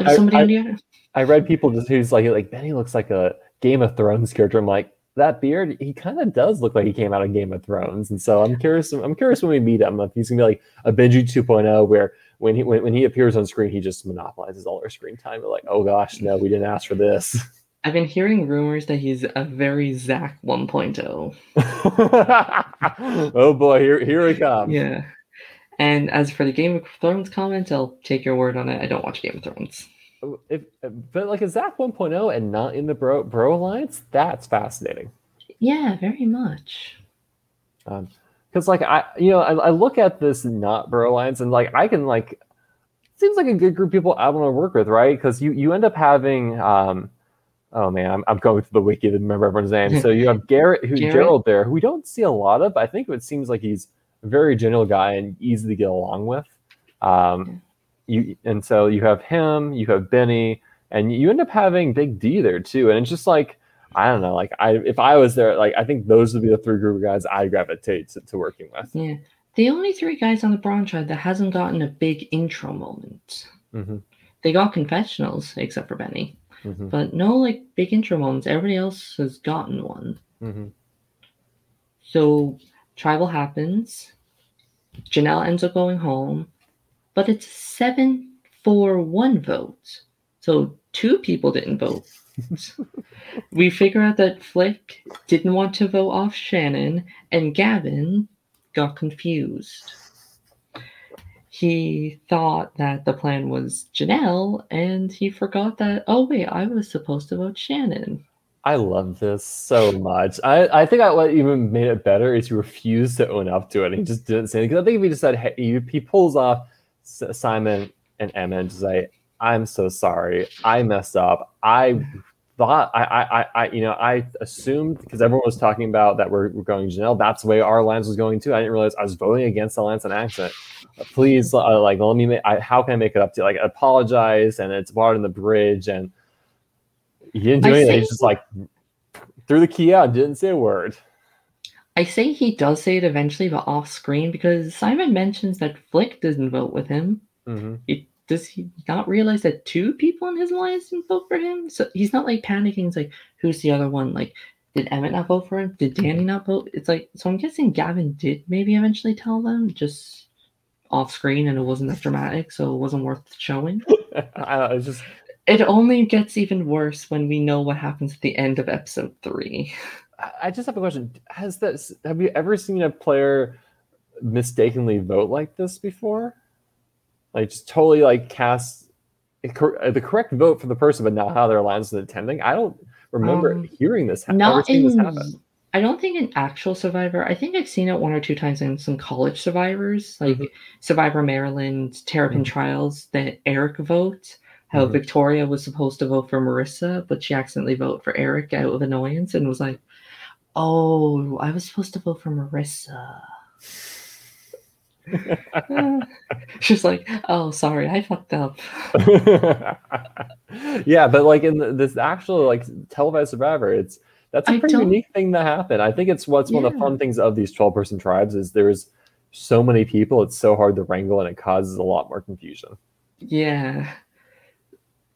if somebody I read people just who's like Benny looks like a Game of Thrones character. I'm like, that beard, he kind of does look like he came out of Game of Thrones. And so I'm curious when we meet him if he's gonna be like a Benji 2.0 where when he appears on screen he just monopolizes all our screen time. We're like, oh gosh, no, we didn't ask for this. I've been hearing rumors that he's a very Zach 1.0. Oh boy, here we come. Yeah. And as for the Game of Thrones comments, I'll take your word on it. I don't watch Game of Thrones. But like a Zach 1.0 and not in the Bro Alliance, that's fascinating. Yeah, very much. Because I look at this not Bro Alliance and I can it seems like a good group of people I want to work with, right? Because you end up having oh man, I'm going through the wiki to remember everyone's name. So you have Gerald there, who we don't see a lot of, but I think it seems like he's a very general guy and easy to get along with. And so you have him, you have Benny, and you end up having Big D there too. And it's just I don't know, if I was there, I think those would be the three group of guys I gravitate to working with. Yeah, the only three guys on the Brawn tribe that hasn't gotten a big intro moment. Mm-hmm. They got confessionals except for Benny, mm-hmm. but no big intro moments. Everybody else has gotten one. Mm-hmm. So tribal happens. Janelle ends up going home. But it's 7-4-1 vote. So two people didn't vote. We figure out that Flick didn't want to vote off Shannon, and Gavin got confused. He thought that the plan was Janelle, and he forgot that, oh wait, I was supposed to vote Shannon. I love this so much. I think what even made it better is he refused to own up to it. He just didn't say anything. Because I think if he just said, hey, he pulls off Simon and Emma and just say, I'm so sorry, I messed up. I thought I assumed, because everyone was talking about that we're going Janelle, that's the way our alliance was going too. I didn't realize I was voting against alliance on accident. Please, let me. How can I make it up to you? Apologize, and it's water in the bridge, and he didn't do anything. He's just threw the key out, didn't say a word. I say he does say it eventually, but off screen, because Simon mentions that Flick doesn't vote with him. Mm-hmm. Does he not realize that two people in his alliance didn't vote for him? So he's not panicking. It's who's the other one? Did Emmett not vote for him? Did Danny not vote? It's so I'm guessing Gavin did maybe eventually tell them, just off screen, and it wasn't as dramatic, so it wasn't worth showing. It only gets even worse when we know what happens at the end of episode 3. I just have a question. Have you ever seen a player mistakenly vote like this before? Just totally cast the correct vote for the person, but not how their alliance is attending. I don't remember hearing this happen. I don't think in actual Survivor. I think I've seen it one or two times in some college Survivors, mm-hmm. Survivor Maryland, Terrapin mm-hmm. Trials, that Eric vote. How mm-hmm. Victoria was supposed to vote for Marissa, but she accidentally voted for Eric out of annoyance and was like, oh, I was supposed to vote for Marissa. She's like, oh, sorry, I fucked up. Yeah, but in this actual televised Survivor, that's a pretty unique thing that happened. I think it's what's one of the fun things of these 12-person tribes is there's so many people, it's so hard to wrangle, and it causes a lot more confusion. Yeah.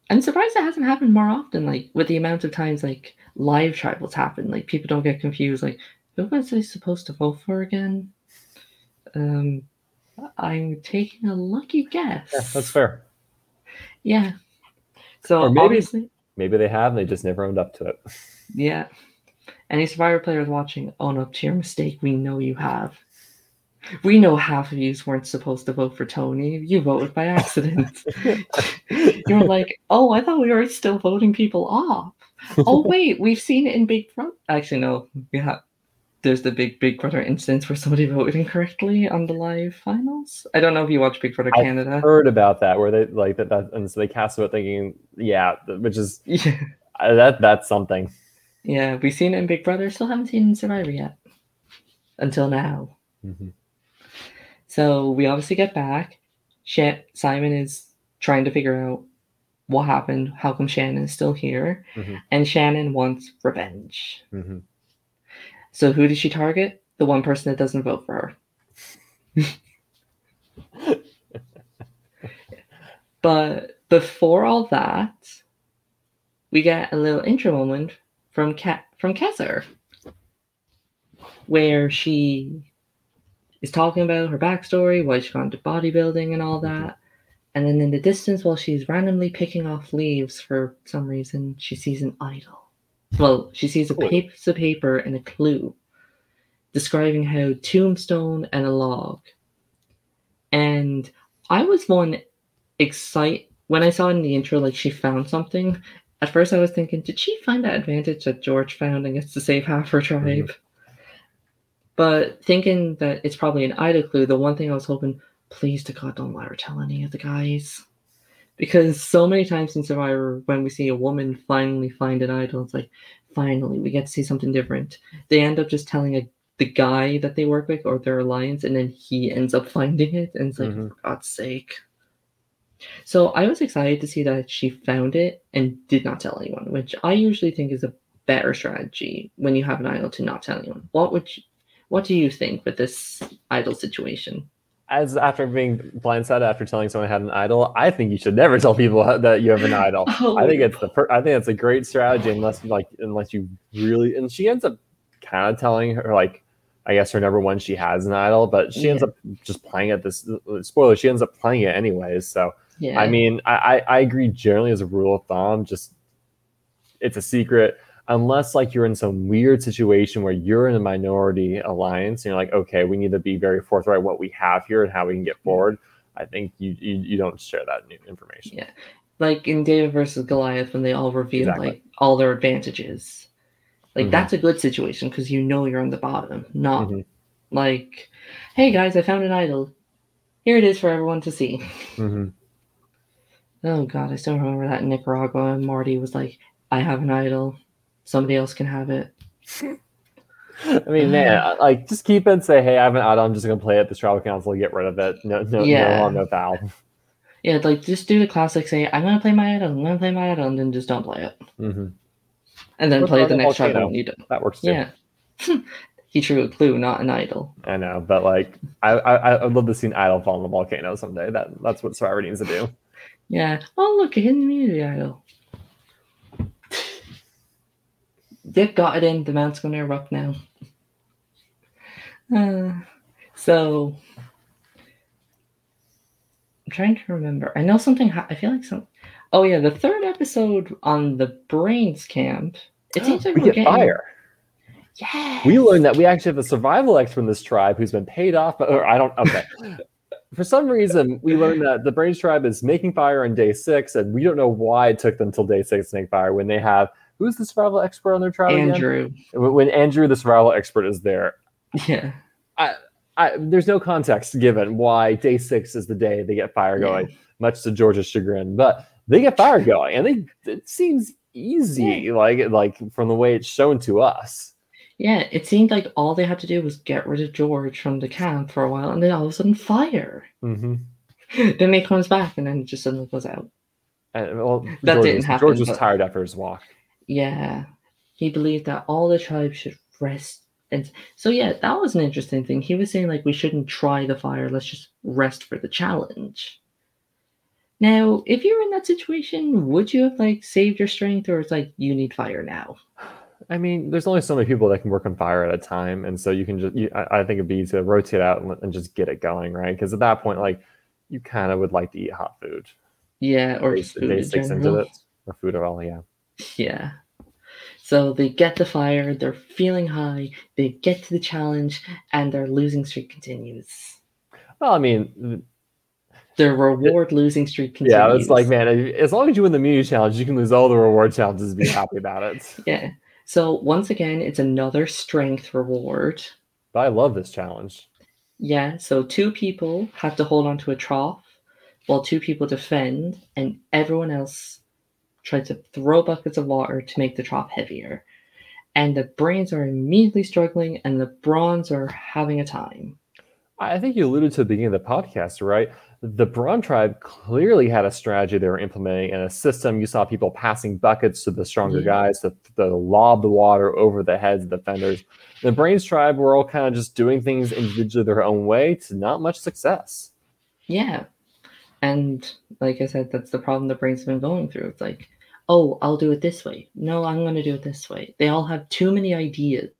I'm surprised it hasn't happened more often, with the amount of times, live tribals happen. People don't get confused, who was I supposed to vote for again? I'm taking a lucky guess. Yeah, that's fair. Yeah. So, or maybe they have, and they just never owned up to it. Yeah. Any Survivor players watching, own up to your mistake. We know you have. We know half of you weren't supposed to vote for Tony. You voted by accident. You're oh, I thought we were still voting people off. Oh, wait, we've seen it in Big Brother. Actually, no. Yeah, there's the Big Brother instance where somebody voted incorrectly on the live finals. I don't know if you watch Big Brother Canada. I've heard about that, where they that, and so they cast it thinking, yeah, which is that's something. Yeah, we've seen it in Big Brother. Still haven't seen it in Survivor yet, until now. Mm-hmm. So we obviously get back. Simon is trying to figure out what happened, how come Shannon's still here, and Shannon wants revenge. So who does she target? The one person that doesn't vote for her. But before all that, we get a little intro moment from Kesser, where she is talking about her backstory, why she got into bodybuilding and all that. And then in the distance, while she's randomly picking off leaves for some reason, she sees an idol. Well, she sees a piece of paper and a clue describing how tombstone and a log. And I was excited when I saw in the intro, like, she found something. At first I was thinking, did she find that advantage that George found and gets to save half her tribe? But thinking that it's probably an idol clue, the one thing I was hoping, please to God, don't let her tell any of the guys. Because so many times in Survivor, when we see a woman finally find an idol, it's like, finally, we get to see something different. They end up just telling the guy that they work with or their alliance, and then he ends up finding it, and it's like, for God's sake. So I was excited to see that she found it and did not tell anyone, which I usually think is a better strategy when you have an idol to not tell anyone. What do you think with this idol situation? As after being blindsided after telling someone I had an idol, I think you should never tell people that you have an idol. I think it's a great strategy unless you really, and she ends up kind of telling her, like, I guess her number one, she has an idol, but she ends up just playing it. This spoiler, she ends up playing it anyways. So I mean, I agree generally as a rule of thumb. Just it's a secret. Unless, like, you're in some weird situation where you're in a minority alliance and you're like, okay, we need to be very forthright what we have here and how we can get forward. I think you don't share that information. Yeah, like in David versus Goliath when they all reveal like all their advantages. Like that's a good situation because you know you're on the bottom, not like, hey guys, I found an idol. Here it is for everyone to see. Oh God, I still remember that in Nicaragua. And Marty was like, I have an idol. Somebody else can have it. I mean, man, like, just keep it and say, hey, I have an idol. I'm just going to play it. The tribal council will get rid of it. No harm, no foul. Yeah, like, just do the classic, say, I'm going to play my idol. I'm going to play my idol. And then just don't play it. And then play it the next time when you do. That works too. Yeah. He drew a clue, not an idol. I know, but, like, I would love to see an idol fall in the volcano someday. That's what Survivor needs to do. Yeah. Oh, look, a hidden immunity idol. They've got it in. The mount's going to erupt now. So I'm trying to remember. I know something. I feel like some. Oh yeah, the third episode on the Brains camp. It seems like we're getting fire. Yeah. We learned that we actually have a survival expert in this tribe who's been paid off. Okay. For some reason, we learned that the Brains tribe is making fire on day 6, and we don't know why it took them till day 6 to make fire when they have. Who's the survival expert on their trial? Andrew. Again? When Andrew, the survival expert, is there, there's no context given why day 6 is the day they get fire going, much to George's chagrin. But they get fire going, and it seems easy, like from the way it's shown to us. Yeah, it seemed like all they had to do was get rid of George from the camp for a while, and then all of a sudden, fire. Then he comes back, and then it just suddenly goes out. George was tired after his walk. Yeah, he believed that all the tribes should rest. And so, that was an interesting thing. He was saying, like, we shouldn't try the fire. Let's just rest for the challenge. Now, if you were in that situation, would you have, like, saved your strength? Or it's like, you need fire now? I mean, there's only so many people that can work on fire at a time. And so you can just, I think it'd be easy to rotate out and just get it going, right? Because at that point, like, you kind of would like to eat hot food. Yeah, or just food food at all, Yeah. So they get the fire, they're feeling high, they get to the challenge, and their losing streak continues. Well, I mean, their reward losing streak continues. Yeah, it's like, man, as long as you win the immunity challenge, you can lose all the reward challenges and be happy about it. Yeah. So once again, it's another strength reward. But I love this challenge. Yeah, so 2 people have to hold on to a trough while 2 people defend, and everyone else tried to throw buckets of water to make the trough heavier. And the Brains are immediately struggling, and the Brawns are having a time. I think you alluded to the beginning of the podcast, right? the Brawn tribe clearly had a strategy they were implementing and a system. You saw people passing buckets to the stronger guys to lob the water over the heads of the defenders. The Brains tribe were all kind of just doing things individually their own way to not much success. Yeah. And like I said, that's the problem the Brains have been going through. It's like, oh, I'll do it this way. No, I'm going to do it this way. They all have too many ideas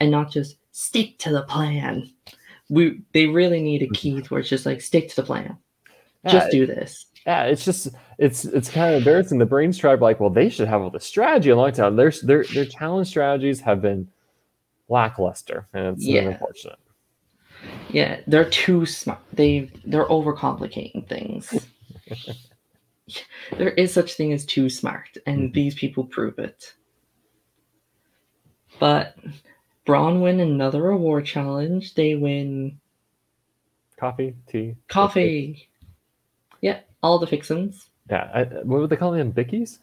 and not just stick to the plan. They really need a key where it's just like, stick to the plan. Just do this. Yeah, it's just, it's kind of embarrassing. The Brains tribe, like, well, they should have all the strategy a long time. Their challenge strategies have been lackluster, and it's unfortunate. Yeah, they're too smart. They're overcomplicating things. There is such thing as too smart, and these people prove it. But Brawn win another award challenge. They win coffee, tea, coffee. Yeah, all the fixins. Yeah, what would they call them? Bickies?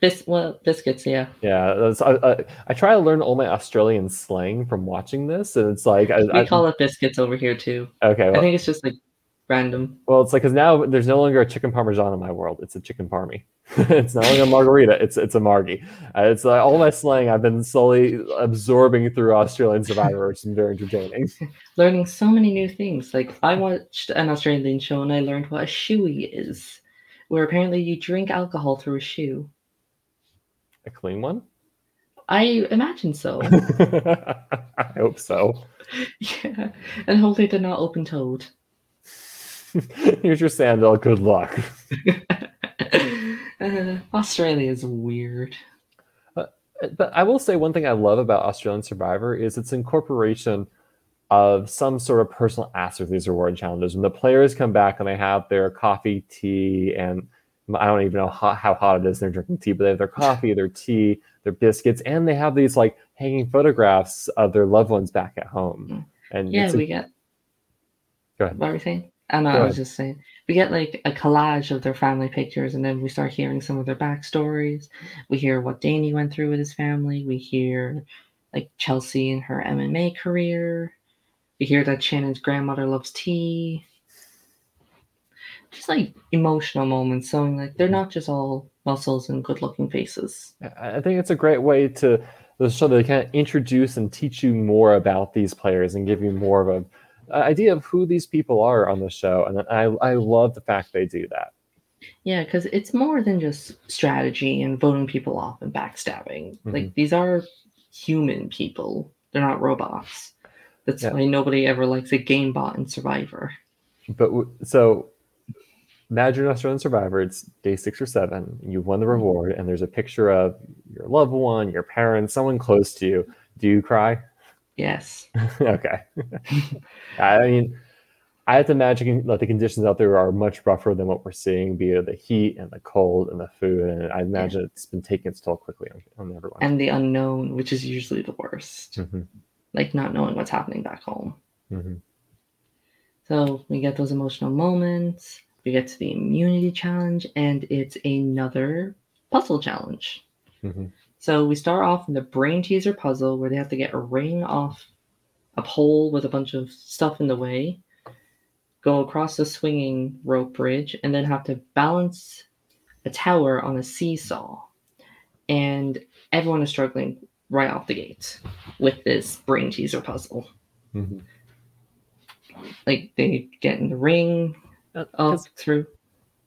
Biscuits, yeah. Yeah, I try to learn all my Australian slang from watching this, and it's like... We call it biscuits over here, too. Okay. Well, I think it's just, like, random. Well, it's like, because now there's no longer a chicken parmesan in my world. It's a chicken parmy. It's not like a margarita. It's a margie. It's like all my slang I've been slowly absorbing through Australian Survivor. It's been very entertaining. Learning so many new things. Like, I watched an Australian show, and I learned what a shoey is, where apparently you drink alcohol through a shoe. A clean one? I imagine so. I hope so. Yeah. And hopefully they're not open toed. Here's your sandal. Good luck. Australia is weird. But I will say one thing I love about Australian Survivor is its incorporation of some sort of personal aspect of these reward challenges. When the players come back and they have their coffee, tea, and I don't even know how hot it is. They're drinking tea, but they have their coffee, their tea, their biscuits, and they have these like hanging photographs of their loved ones back at home. And Go ahead. What were you saying? I was just saying we get like a collage of their family pictures, and then we start hearing some of their backstories. We hear what Danny went through with his family. We hear like Chelsea and her MMA career. We hear that Shannon's grandmother loves tea. Just like emotional moments, showing like they're not just all muscles and good-looking faces. I think it's a great way to show that they kind of introduce and teach you more about these players and give you more of an idea of who these people are on the show. And I love the fact they do that. Yeah, because it's more than just strategy and voting people off and backstabbing. Mm-hmm. Like these are human people; they're not robots. That's why nobody ever likes a game bot in Survivor. But so. Imagine Australian Survivor, it's day 6 or 7, you won the reward, and there's a picture of your loved one, your parents, someone close to you. Do you cry? Yes. Okay. I mean, I have to imagine that the conditions out there are much rougher than what we're seeing, be it the heat and the cold and the food, and I imagine it's been taking its toll quickly on everyone. And the unknown, which is usually the worst. Mm-hmm. Like not knowing what's happening back home. Mm-hmm. So we get those emotional moments. We get to the immunity challenge, and it's another puzzle challenge. Mm-hmm. So we start off in the brain teaser puzzle where they have to get a ring off a pole with a bunch of stuff in the way, go across the swinging rope bridge, and then have to balance a tower on a seesaw. And everyone is struggling right off the gate with this brain teaser puzzle. Mm-hmm. Like they get in the ring. Through.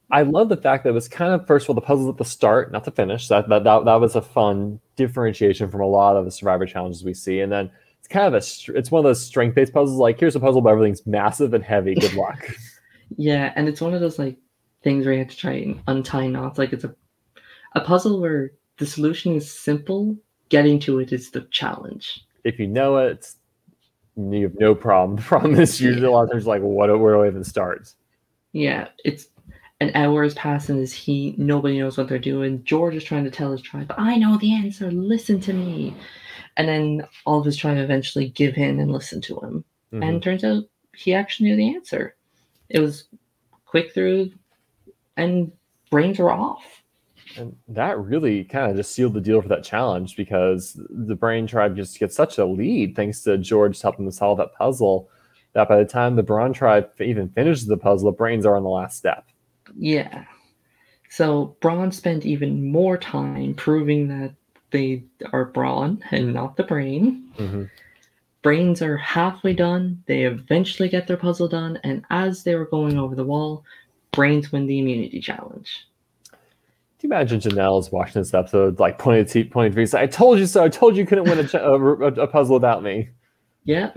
I love the fact that it was kind of, first of all, the puzzles at the start, not the finish. That was a fun differentiation from a lot of the Survivor challenges we see. And then it's kind of it's one of those strength-based puzzles. Like, here's a puzzle, but everything's massive and heavy. Good luck. Yeah, and it's one of those like things where you have to try and untie knots. Like it's a puzzle where the solution is simple. Getting to it is the challenge. If you know it, you have no problem. The problem is usually a lot of times like, where do I even start? Yeah, it's an hour has passed in this heat. Nobody knows what they're doing. George is trying to tell his tribe, I know the answer. Listen to me. And then all of his tribe eventually give in and listen to him. Mm-hmm. And turns out he actually knew the answer. It was quick through and brains were off. And that really kind of just sealed the deal for that challenge because the brain tribe just gets such a lead thanks to George helping them solve that puzzle. that by the time the Brawn tribe even finishes the puzzle, Brains are on the last step. Yeah. So Brawn spent even more time proving that they are Brawn and not the Brain. Mm-hmm. Brains are halfway done. They eventually get their puzzle done. And as they were going over the wall, Brains win the immunity challenge. Do you imagine Janelle's watching this episode, like pointed fingers, I told you so. I told you couldn't win a puzzle without me. Yeah.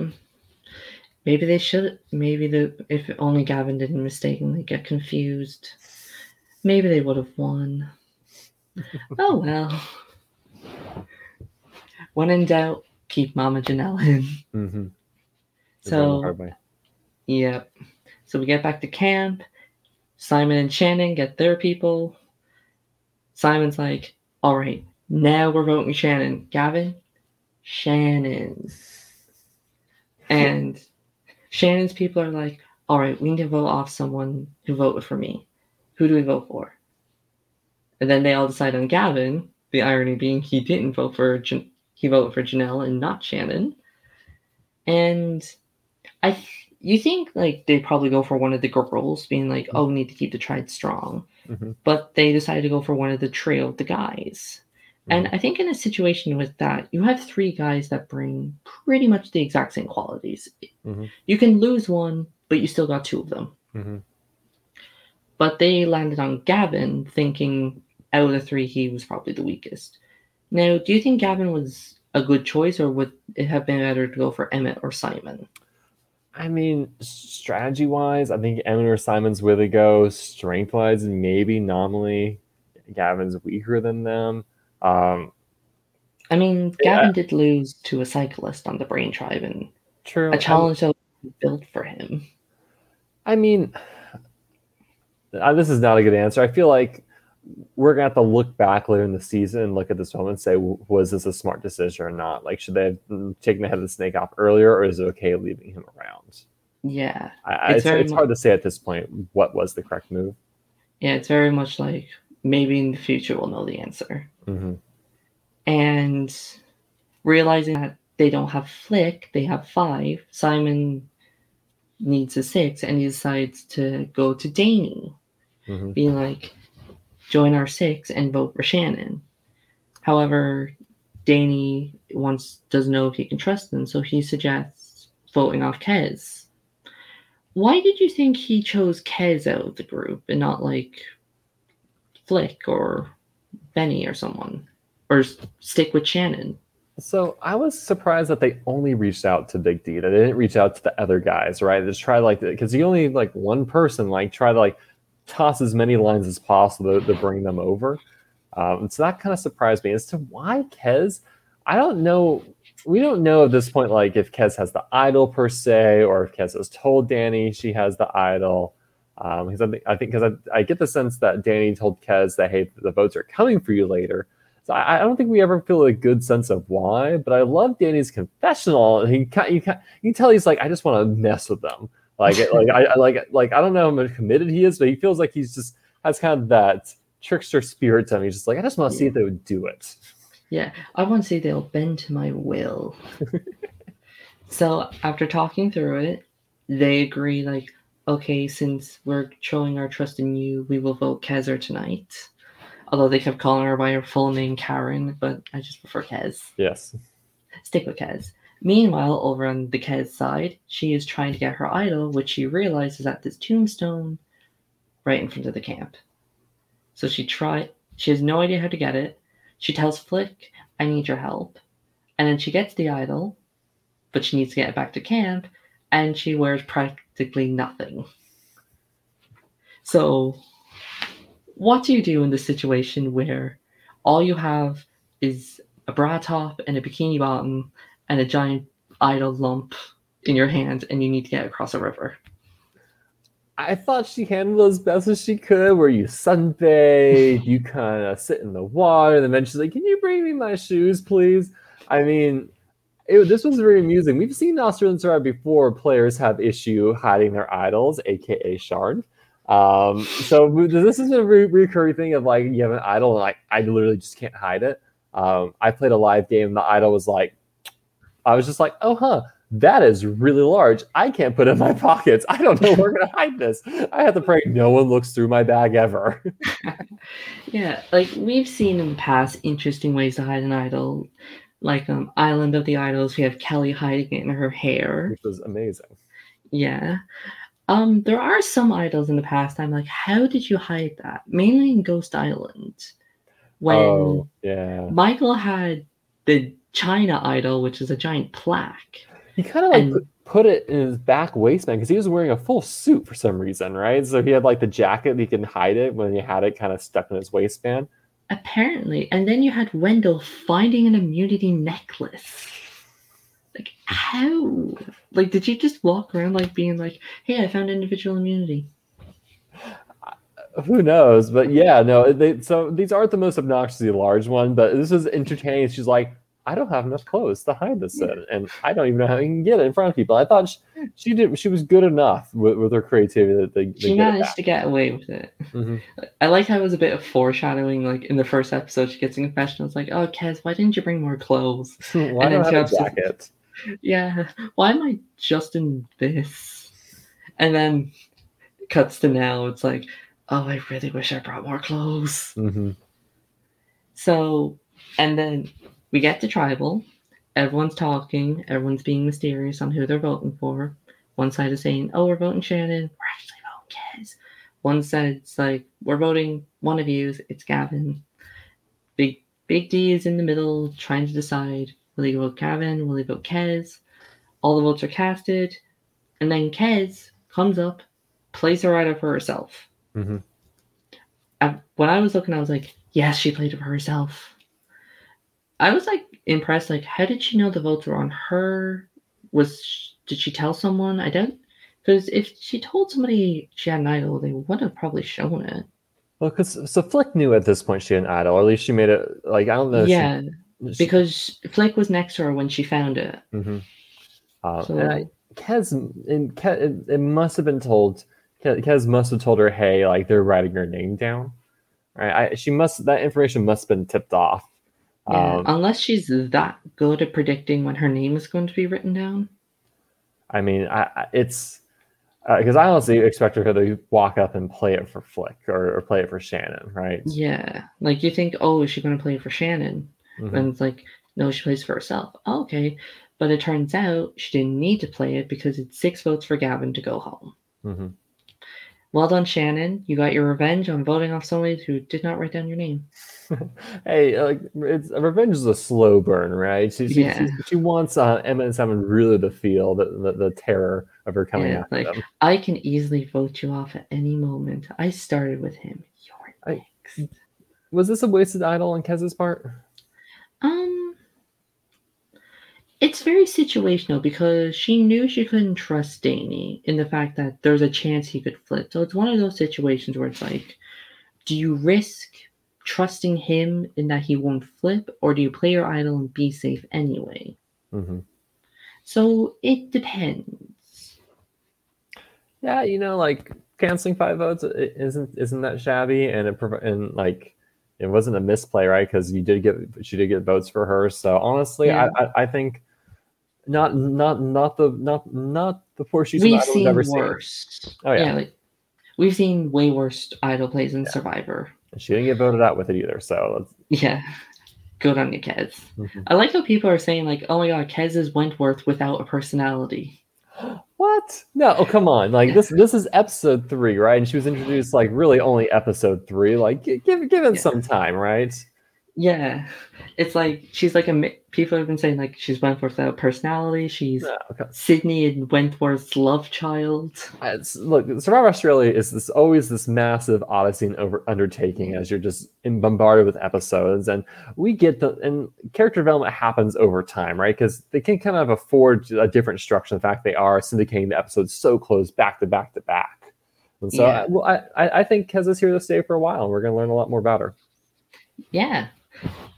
Maybe they should. Maybe if only Gavin didn't mistakenly get confused, maybe they would have won. Oh, well. When in doubt, keep Mama Janelle in. Mm-hmm. So, yeah. So we get back to camp. Simon and Shannon get their people. Simon's like, all right, now we're voting Shannon. Gavin, Shannon. And Shannon's people are like, all right, we need to vote off someone who voted for me. Who do we vote for? And then they all decide on Gavin, the irony being he didn't vote for he voted for Janelle and not Shannon. And you think like they probably go for one of the girls, being like, oh, we need to keep the tribe strong. Mm-hmm. But they decided to go for one of the trio of the guys. And I think in a situation with that, you have three guys that bring pretty much the exact same qualities. Mm-hmm. You can lose one, but you still got two of them. Mm-hmm. But they landed on Gavin, thinking out of the three, he was probably the weakest. Now, do you think Gavin was a good choice, or would it have been better to go for Emmett or Simon? I mean, strategy-wise, I think Emmett or Simon's where they go. Strength-wise, maybe nominally, Gavin's weaker than them. I mean, Gavin did lose to a cyclist on the Brain Tribe, and true. A challenge that was built for him. I mean, this is not a good answer. I feel like we're going to have to look back later in the season and look at this moment and say, was this a smart decision or not? Like, should they have taken the head of the snake off earlier, or is it okay leaving him around? Yeah. It's hard to say at this point what was the correct move. Yeah, it's very much like, maybe in the future we'll know the answer. Mm-hmm. And realizing that they don't have Flick, they have 5. Simon needs a 6, and he decides to go to Danny, mm-hmm. being like, join our 6 and vote for Shannon. However, Danny doesn't know if he can trust them, so he suggests voting off Kez. Why did you think he chose Kez out of the group and not like Flick or Benny or someone, or stick with Shannon? So I was surprised that they only reached out to Big D. That they didn't reach out to the other guys, right? Just try like because you only like one person. Like try to like toss as many lines as possible to bring them over. So that kind of surprised me as to why Kez. I don't know. We don't know at this point like if Kez has the idol per se, or if Kez has told Danny she has the idol. I get the sense that Danny told Kez that, hey, the votes are coming for you later. So I don't think we ever feel a good sense of why, but I love Danny's confessional. You can tell he's like, I just want to mess with them. Like I don't know how committed he is, but he feels like he's just has kind of that trickster spirit to him. He's just like, I just want to see if they would do it. Yeah, I want to see they'll bend to my will. So after talking through it, they agree like, okay, since we're showing our trust in you, we will vote Kez tonight. Although they kept calling her by her full name, Karen, but I just prefer Kez. Yes. Stick with Kez. Meanwhile, over on the Kez side, she is trying to get her idol, which she realizes at this tombstone right in front of the camp. So she has no idea how to get it. She tells Flick, I need your help. And then she gets the idol, but she needs to get it back to camp, and she wears practically nothing. So what do you do in the situation where all you have is a bra top and a bikini bottom and a giant idol lump in your hand, and you need to get across a river? I thought she handled those best as she could, where you sunbathe, you kind of sit in the water, and then she's like, can you bring me my shoes, please? I mean, this was very amusing. We've seen Australian Survivor before players have issue hiding their idols, aka Shard. So this is a recurring thing of like, you have an idol and like, I literally just can't hide it. I played a live game and the idol was like, I was just like, oh, huh. that is really large. I can't put it in my pockets. I don't know where I'm going to hide this. I have to pray no one looks through my bag ever. Yeah, like we've seen in the past interesting ways to hide an idol. Like Island of the Idols, we have Kelly hiding it in her hair. Which is amazing. Yeah. There are some idols in the past. I'm like, how did you hide that? Mainly in Ghost Island. When Michael had the China idol, which is a giant plaque. He kind of put it in his back waistband because he was wearing a full suit for some reason, right? So he had like the jacket that he can hide it when he had it kind of stuck in his waistband. Apparently. And then you had Wendell finding an immunity necklace. Like, how? Like, did you just walk around, like, being like, hey, I found individual immunity? Who knows? But yeah, no, so these aren't the most obnoxiously large one, but this is entertaining. She's like, I don't have enough clothes to hide this in, and I don't even know how you can get it in front of people. I thought she was good enough with her creativity that she managed to get away with it. Mm-hmm. I like how it was a bit of foreshadowing. Like in the first episode, she gets in confession. It's like, oh, Kez, why didn't you bring more clothes? Why and don't I have a jacket? Yeah, why am I just in this? And then cuts to now. It's like, oh, I really wish I brought more clothes. Mm-hmm. So, and then we get to tribal. Everyone's talking. Everyone's being mysterious on who they're voting for. One side is saying, oh, we're voting Shannon. We're actually voting Kez. One side's like, we're voting one of you. It's Gavin. Big D is in the middle trying to decide, will he vote Gavin? Will he vote Kez? All the votes are casted. And then Kez comes up, plays her idol for herself. Mm-hmm. When I was looking, I was like, yes, she played it for herself. I was like impressed. Like, how did she know the votes were on her? Did she tell someone? I don't, because if she told somebody she had an idol, they would have probably shown it. Well, because so Flick knew at this point she had an idol, or at least she made it. Like, I don't know. Yeah, because Flick was next to her when she found it. Mm-hmm. Kez, it must have been told. Kez must have told her, hey, like they're writing her name down. Right? That information must have been tipped off. Yeah, unless she's that good at predicting when her name is going to be written down. I mean, it's because I honestly expected her to walk up and play it for Flick or play it for Shannon, right? Yeah, like you think, oh, is she going to play it for Shannon? Mm-hmm. And it's like, no, she plays for herself. Oh, okay, but it turns out she didn't need to play it because it's 6 votes for Gavin to go home. Mm-hmm. Well done, Shannon. You got your revenge on voting off somebody who did not write down your name. Hey, like, revenge is a slow burn, right? She wants Emma and Simon really to feel the terror of her coming after them. I can easily vote you off at any moment. I started with him. You're next. Was this a wasted idol on Kez's part? It's very situational because she knew she couldn't trust Danny in the fact that there's a chance he could flip. So it's one of those situations where it's like, do you risk trusting him in that he won't flip, or do you play your idol and be safe anyway? Mm-hmm. So it depends. Yeah, you know, like canceling 5 votes isn't that shabby, and it wasn't a misplay, right? Because she did get votes for her. So honestly, I think. Not the poor she's we've seen ever worse. Seen. Oh yeah, like, we've seen way worse idol plays in Survivor. And she didn't get voted out with it either. So yeah, good on you, Kez. Mm-hmm. I like how people are saying like, "Oh my God, Kez is Wentworth without a personality." What? No, oh, come on! Like this is episode 3, right? And she was introduced like really only episode 3. Like give it some time, right? Yeah, it's like she's like people have been saying like she's Wentworth without personality. She's Sydney and Wentworth's love child. Look, Survivor Australia is always this massive odyssey and undertaking as you're just bombarded with episodes, and we get and character development happens over time, right? Because they can kind of afford a different structure. In fact, they are syndicating the episodes so close back to back to back, and so I think Kez is here to stay for a while, and we're going to learn a lot more about her. Yeah.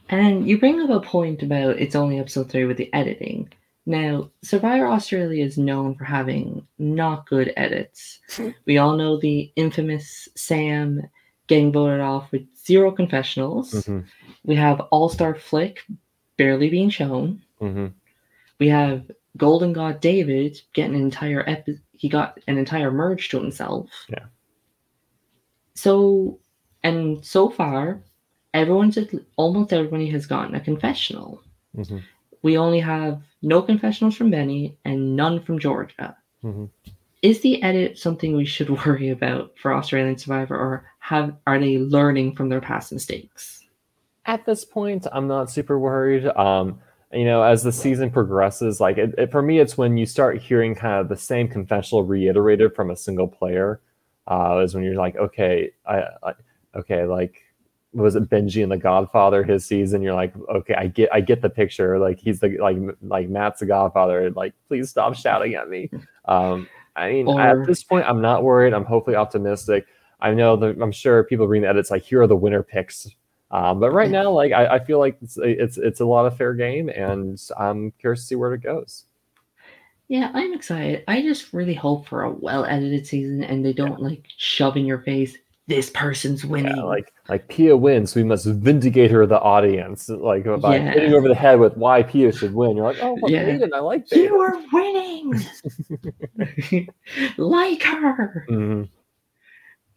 And you bring up a point about it's only episode 3 with the editing. Now, Survivor Australia is known for having not good edits. We all know the infamous Sam getting voted off with 0 confessionals. Mm-hmm. We have All-Star Flick barely being shown. Mm-hmm. We have Golden God David getting an entire he got an entire merge to himself. Yeah. So, and so far, almost everybody has gotten a confessional. Mm-hmm. We only have no confessionals from Benny and none from Georgia. Mm-hmm. Is the edit something we should worry about for Australian Survivor, or are they learning from their past mistakes? At this point, I'm not super worried. You know, as the season progresses, like for me, it's when you start hearing kind of the same confessional reiterated from a single player, is when you're like, okay, like, was it Benji in The Godfather his season? You're like, okay, I get the picture. Like he's like Matt's the Godfather. Like, please stop shouting at me. At this point, I'm not worried. I'm hopefully optimistic. I know that I'm sure people reading the edits like, here are the winner picks. But right now, like I feel like it's a lot of fair game, and I'm curious to see where it goes. Yeah, I'm excited. I just really hope for a well-edited season, and they don't like shove in your face, this person's winning. Yeah, like Pia wins, so we must vindicate her to the audience, like by hitting over the head with why Pia should win. You're like, oh, well, Aiden, I like that. You are winning. Like her. Mm-hmm.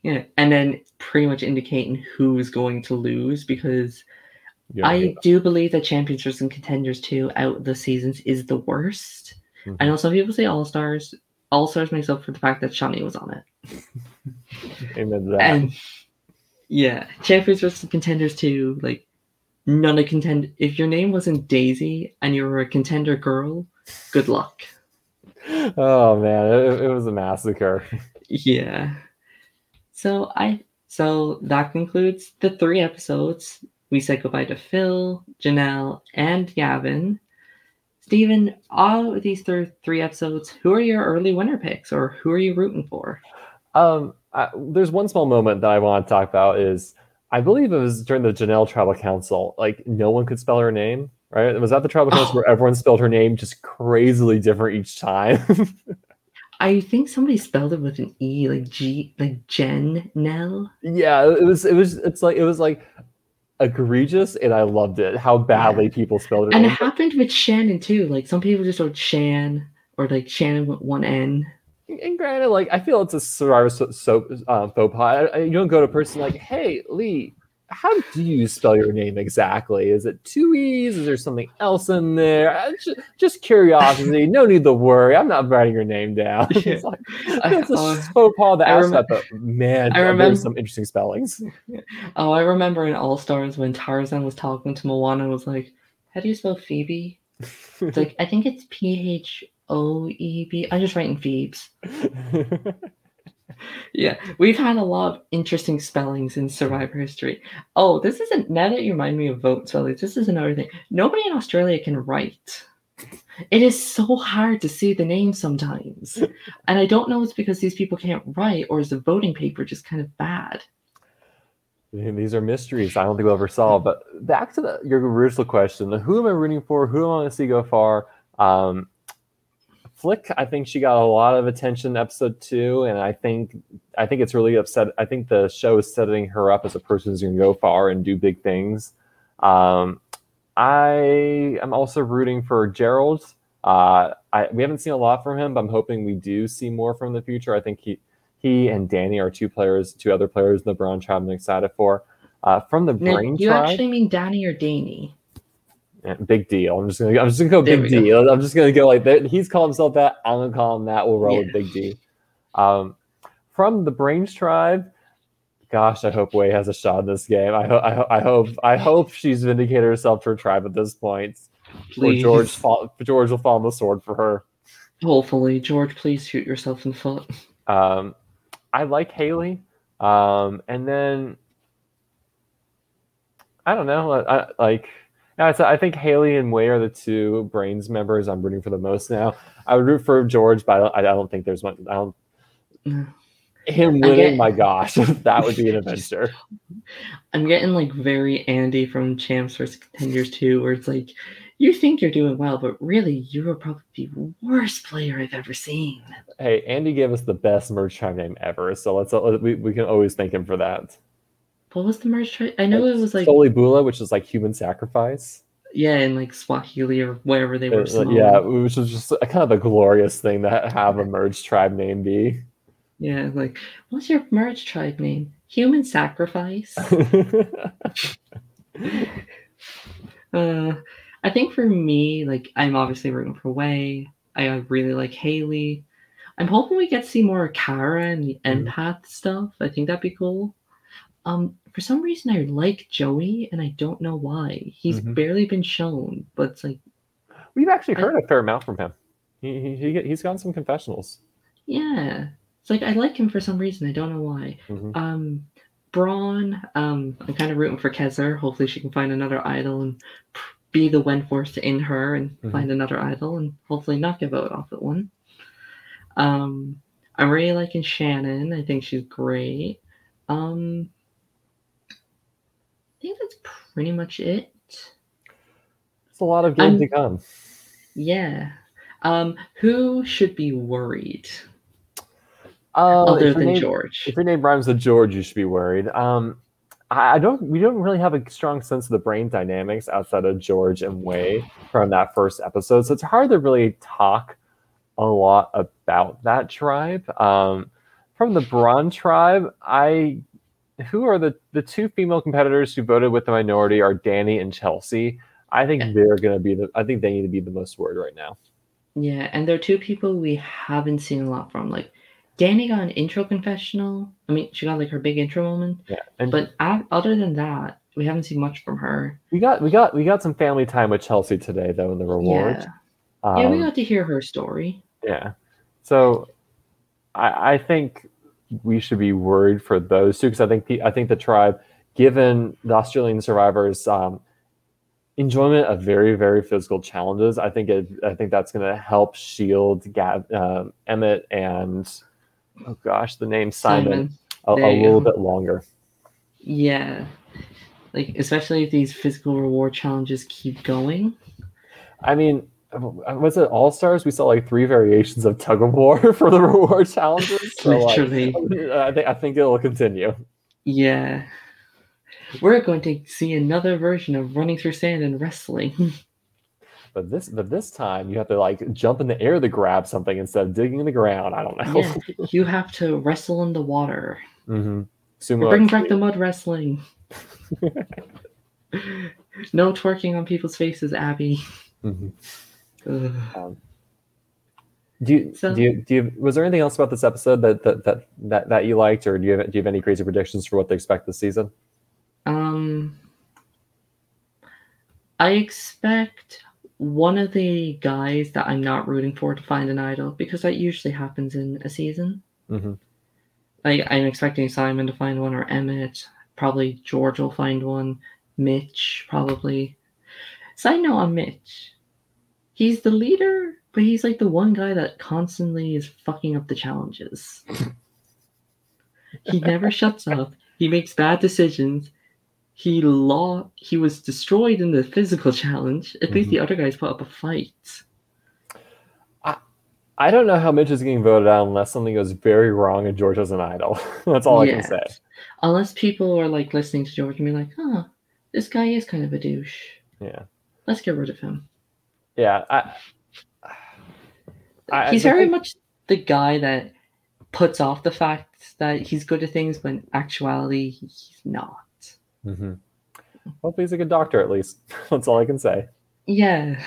Yeah, and then pretty much indicating who's going to lose, because I do believe that Champions vs. Contenders 2 out of the seasons is the worst. Mm-hmm. I know some people say All-Stars. All-Stars makes up for the fact that Shani was on it. Amen to that. And yeah, Champions vs. Contenders 2, like, none of contend. If your name wasn't Daisy and you were a contender girl, good luck. Oh, man, it was a massacre. Yeah. So that concludes the 3 episodes. We said goodbye to Phil, Janelle, and Gavin. Stephen, all of these 3 episodes, who are your early winner picks, or who are you rooting for? There's one small moment that I want to talk about is, I believe it was during the Janelle Tribal Council. Like, no one could spell her name, right? It was at the Tribal Council where everyone spelled her name just crazily different each time. I think somebody spelled it with an E, like G, like Jen-nell. Yeah, it was like egregious, and I loved it how badly people spelled it. And it happened with Shannon too. Like, some people just wrote Shan, or like Shannon with one N. And granted, like, I feel it's a Survivor faux pas. You don't go to a person like, hey, Lee, how do you spell your name exactly? Is it 2 E's? Is there something else in there? Just curiosity. No need to worry. I'm not writing your name down. It's like, that's a faux pas that I remember, but man, I remember some interesting spellings. Oh, I remember in All-Stars when Tarzan was talking to Moana and was like, how do you spell Phoebe? It's like, I think it's Phoeb. I'm just writing Phoebes. Yeah, we've had a lot of interesting spellings in Survivor history. Oh, this isn't, now that you remind me of vote spellings, this is another thing. Nobody in Australia can write. It is so hard to see the names sometimes. And I don't know if it's because these people can't write, or is the voting paper just kind of bad. These are mysteries I don't think we'll ever solve. But back to your original question, who am I rooting for? Who am I going to see go far? Flick, I think she got a lot of attention in episode 2, and I think it's really upset. I think the show is setting her up as a person who's going to go far and do big things. I am also rooting for Gerald. We haven't seen a lot from him, but I'm hoping we do see more from the future. I think he and Danny are two other players in the Brawn tribe I'm excited for. From the Brain you tribe, actually mean Danny or Danny? Big deal. I'm just gonna go big deal. I'm just gonna go like that. He's called himself that. I'm gonna call him that. We'll roll with Big D. From the Brains tribe, gosh, I hope Wei has a shot in this game. I hope she's vindicated herself to her tribe at this point. Please. Or George will fall on the sword for her. Hopefully, George, please shoot yourself in the foot. I like Haley. And then I don't know. Now, I think Haley and Way are the two Brains members I'm rooting for the most now. I would root for George, but I don't think there's much. Him winning, my gosh, that would be an adventure. I'm getting like very Andy from Champs vs. Contenders 2, where it's like, you think you're doing well, but really, you are probably the worst player I've ever seen. Hey, Andy gave us the best merge tribe name ever, so we can always thank him for that. What was the merge tribe? I know it was like Solibula, which is like human sacrifice. Yeah, in like Swahili or wherever they were. Yeah, which is just kind of a glorious thing to have a merge tribe name be. Yeah, like, what's your merge tribe name? Human Sacrifice. I think for me, like, I'm obviously rooting for Wei. I really like Haley. I'm hoping we get to see more of Kara and the empath stuff. I think that'd be cool. For some reason, I like Joey, and I don't know why. He's barely been shown, but it's like... We've actually heard a fair amount from him. He's gotten some confessionals. Yeah. It's like, I like him for some reason. I don't know why. Brawn, I'm kind of rooting for Kezar. Hopefully she can find another idol and be the Wentworth in her and find another idol and hopefully not get voted off at one. I'm really liking Shannon. I think she's great. I think that's pretty much it. It's a lot of games to come. Yeah. Who should be worried? Other than George. If your name rhymes with George, you should be worried. We don't really have a strong sense of the brain dynamics outside of George and Wei from that first episode. So it's hard to really talk a lot about that tribe. From the Brawn tribe, who are the two female competitors who voted with the minority are Danny and Chelsea. I think they're going to be I think they need to be the most worried right now. Yeah, and they're two people we haven't seen a lot from. Like, Danny got an intro confessional. I mean, she got like her big intro moment. Yeah, but other than that, we haven't seen much from her. We got some family time with Chelsea today though in the rewards. Yeah, we got to hear her story. Yeah, so I think we should be worried for those two because I think the tribe, given the Australian Survivor's enjoyment of very, very physical challenges, I think that's going to help shield Emmett and Simon a little bit longer. Yeah, like especially if these physical reward challenges keep going. I mean, was it All-Stars? We saw like 3 variations of tug of war for the reward challenges. So, literally, like, I think it'll continue. Yeah, we're going to see another version of running through sand and wrestling. But this time you have to like jump in the air to grab something instead of digging in the ground. I don't know. Yeah, you have to wrestle in the water. Sumo. Bring back the mud wrestling. No twerking on people's faces, Abby. Was there anything else about this episode that you liked, or do you have any crazy predictions for what to expect this season? I expect one of the guys that I'm not rooting for to find an idol because that usually happens in a season. Like I'm expecting Simon to find one, or Emmett. Probably George will find one. Mitch probably. Side note on Mitch. He's the leader, but he's like the one guy that constantly is fucking up the challenges. He never shuts up. He makes bad decisions. He was destroyed in the physical challenge. At least the other guys put up a fight. I don't know how Mitch is getting voted out unless something goes very wrong and George is an idol. That's all I can say. Unless people are like listening to George and be like, this guy is kind of a douche. Yeah. Let's get rid of him. Yeah, he's very much the guy that puts off the fact that he's good at things, but in actuality, he's not. Hopefully he's a good doctor, at least. That's all I can say. Yeah,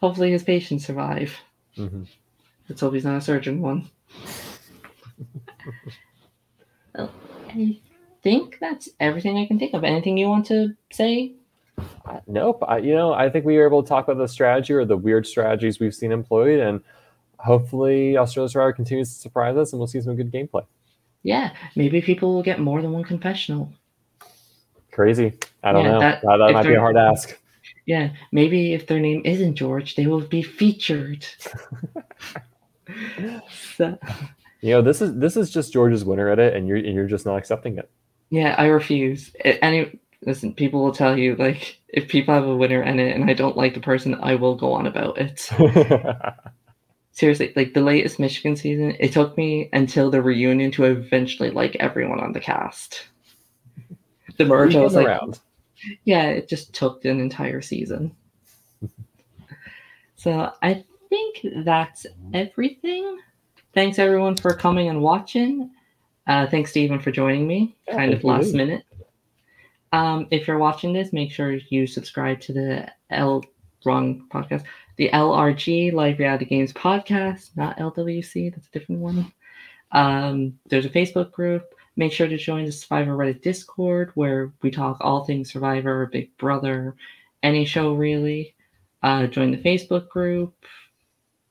hopefully his patients survive. Let's hope he's not a surgeon one. Well, I think that's everything I can think of. Anything you want to say? Nope. I think we were able to talk about the strategy or the weird strategies we've seen employed, and hopefully Australian Survivor continues to surprise us and we'll see some good gameplay. Yeah, maybe people will get more than one confessional. Crazy. I don't know. That might be a hard ask. Yeah, maybe if their name isn't George, they will be featured. This is just George's winner edit, and you're just not accepting it. Yeah, I refuse. Listen, people will tell you, like, if people have a winner in it and I don't like the person, I will go on about it. Seriously, like, the latest Michigan season, it took me until the reunion to eventually like everyone on the cast. The merge, I was like, around. Yeah, it just took an entire season. So I think that's everything. Thanks, everyone, for coming and watching. Thanks, Stephen, for joining me last minute. If you're watching this, make sure you subscribe to the LRG Live Reality Games podcast, not LWC. That's a different one. There's a Facebook group. Make sure to join the Survivor Reddit Discord, where we talk all things Survivor, Big Brother, any show really. Join the Facebook group.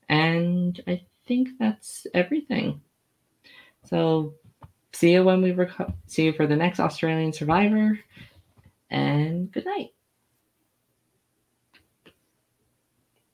And I think that's everything. So see you for the next Australian Survivor. And good night.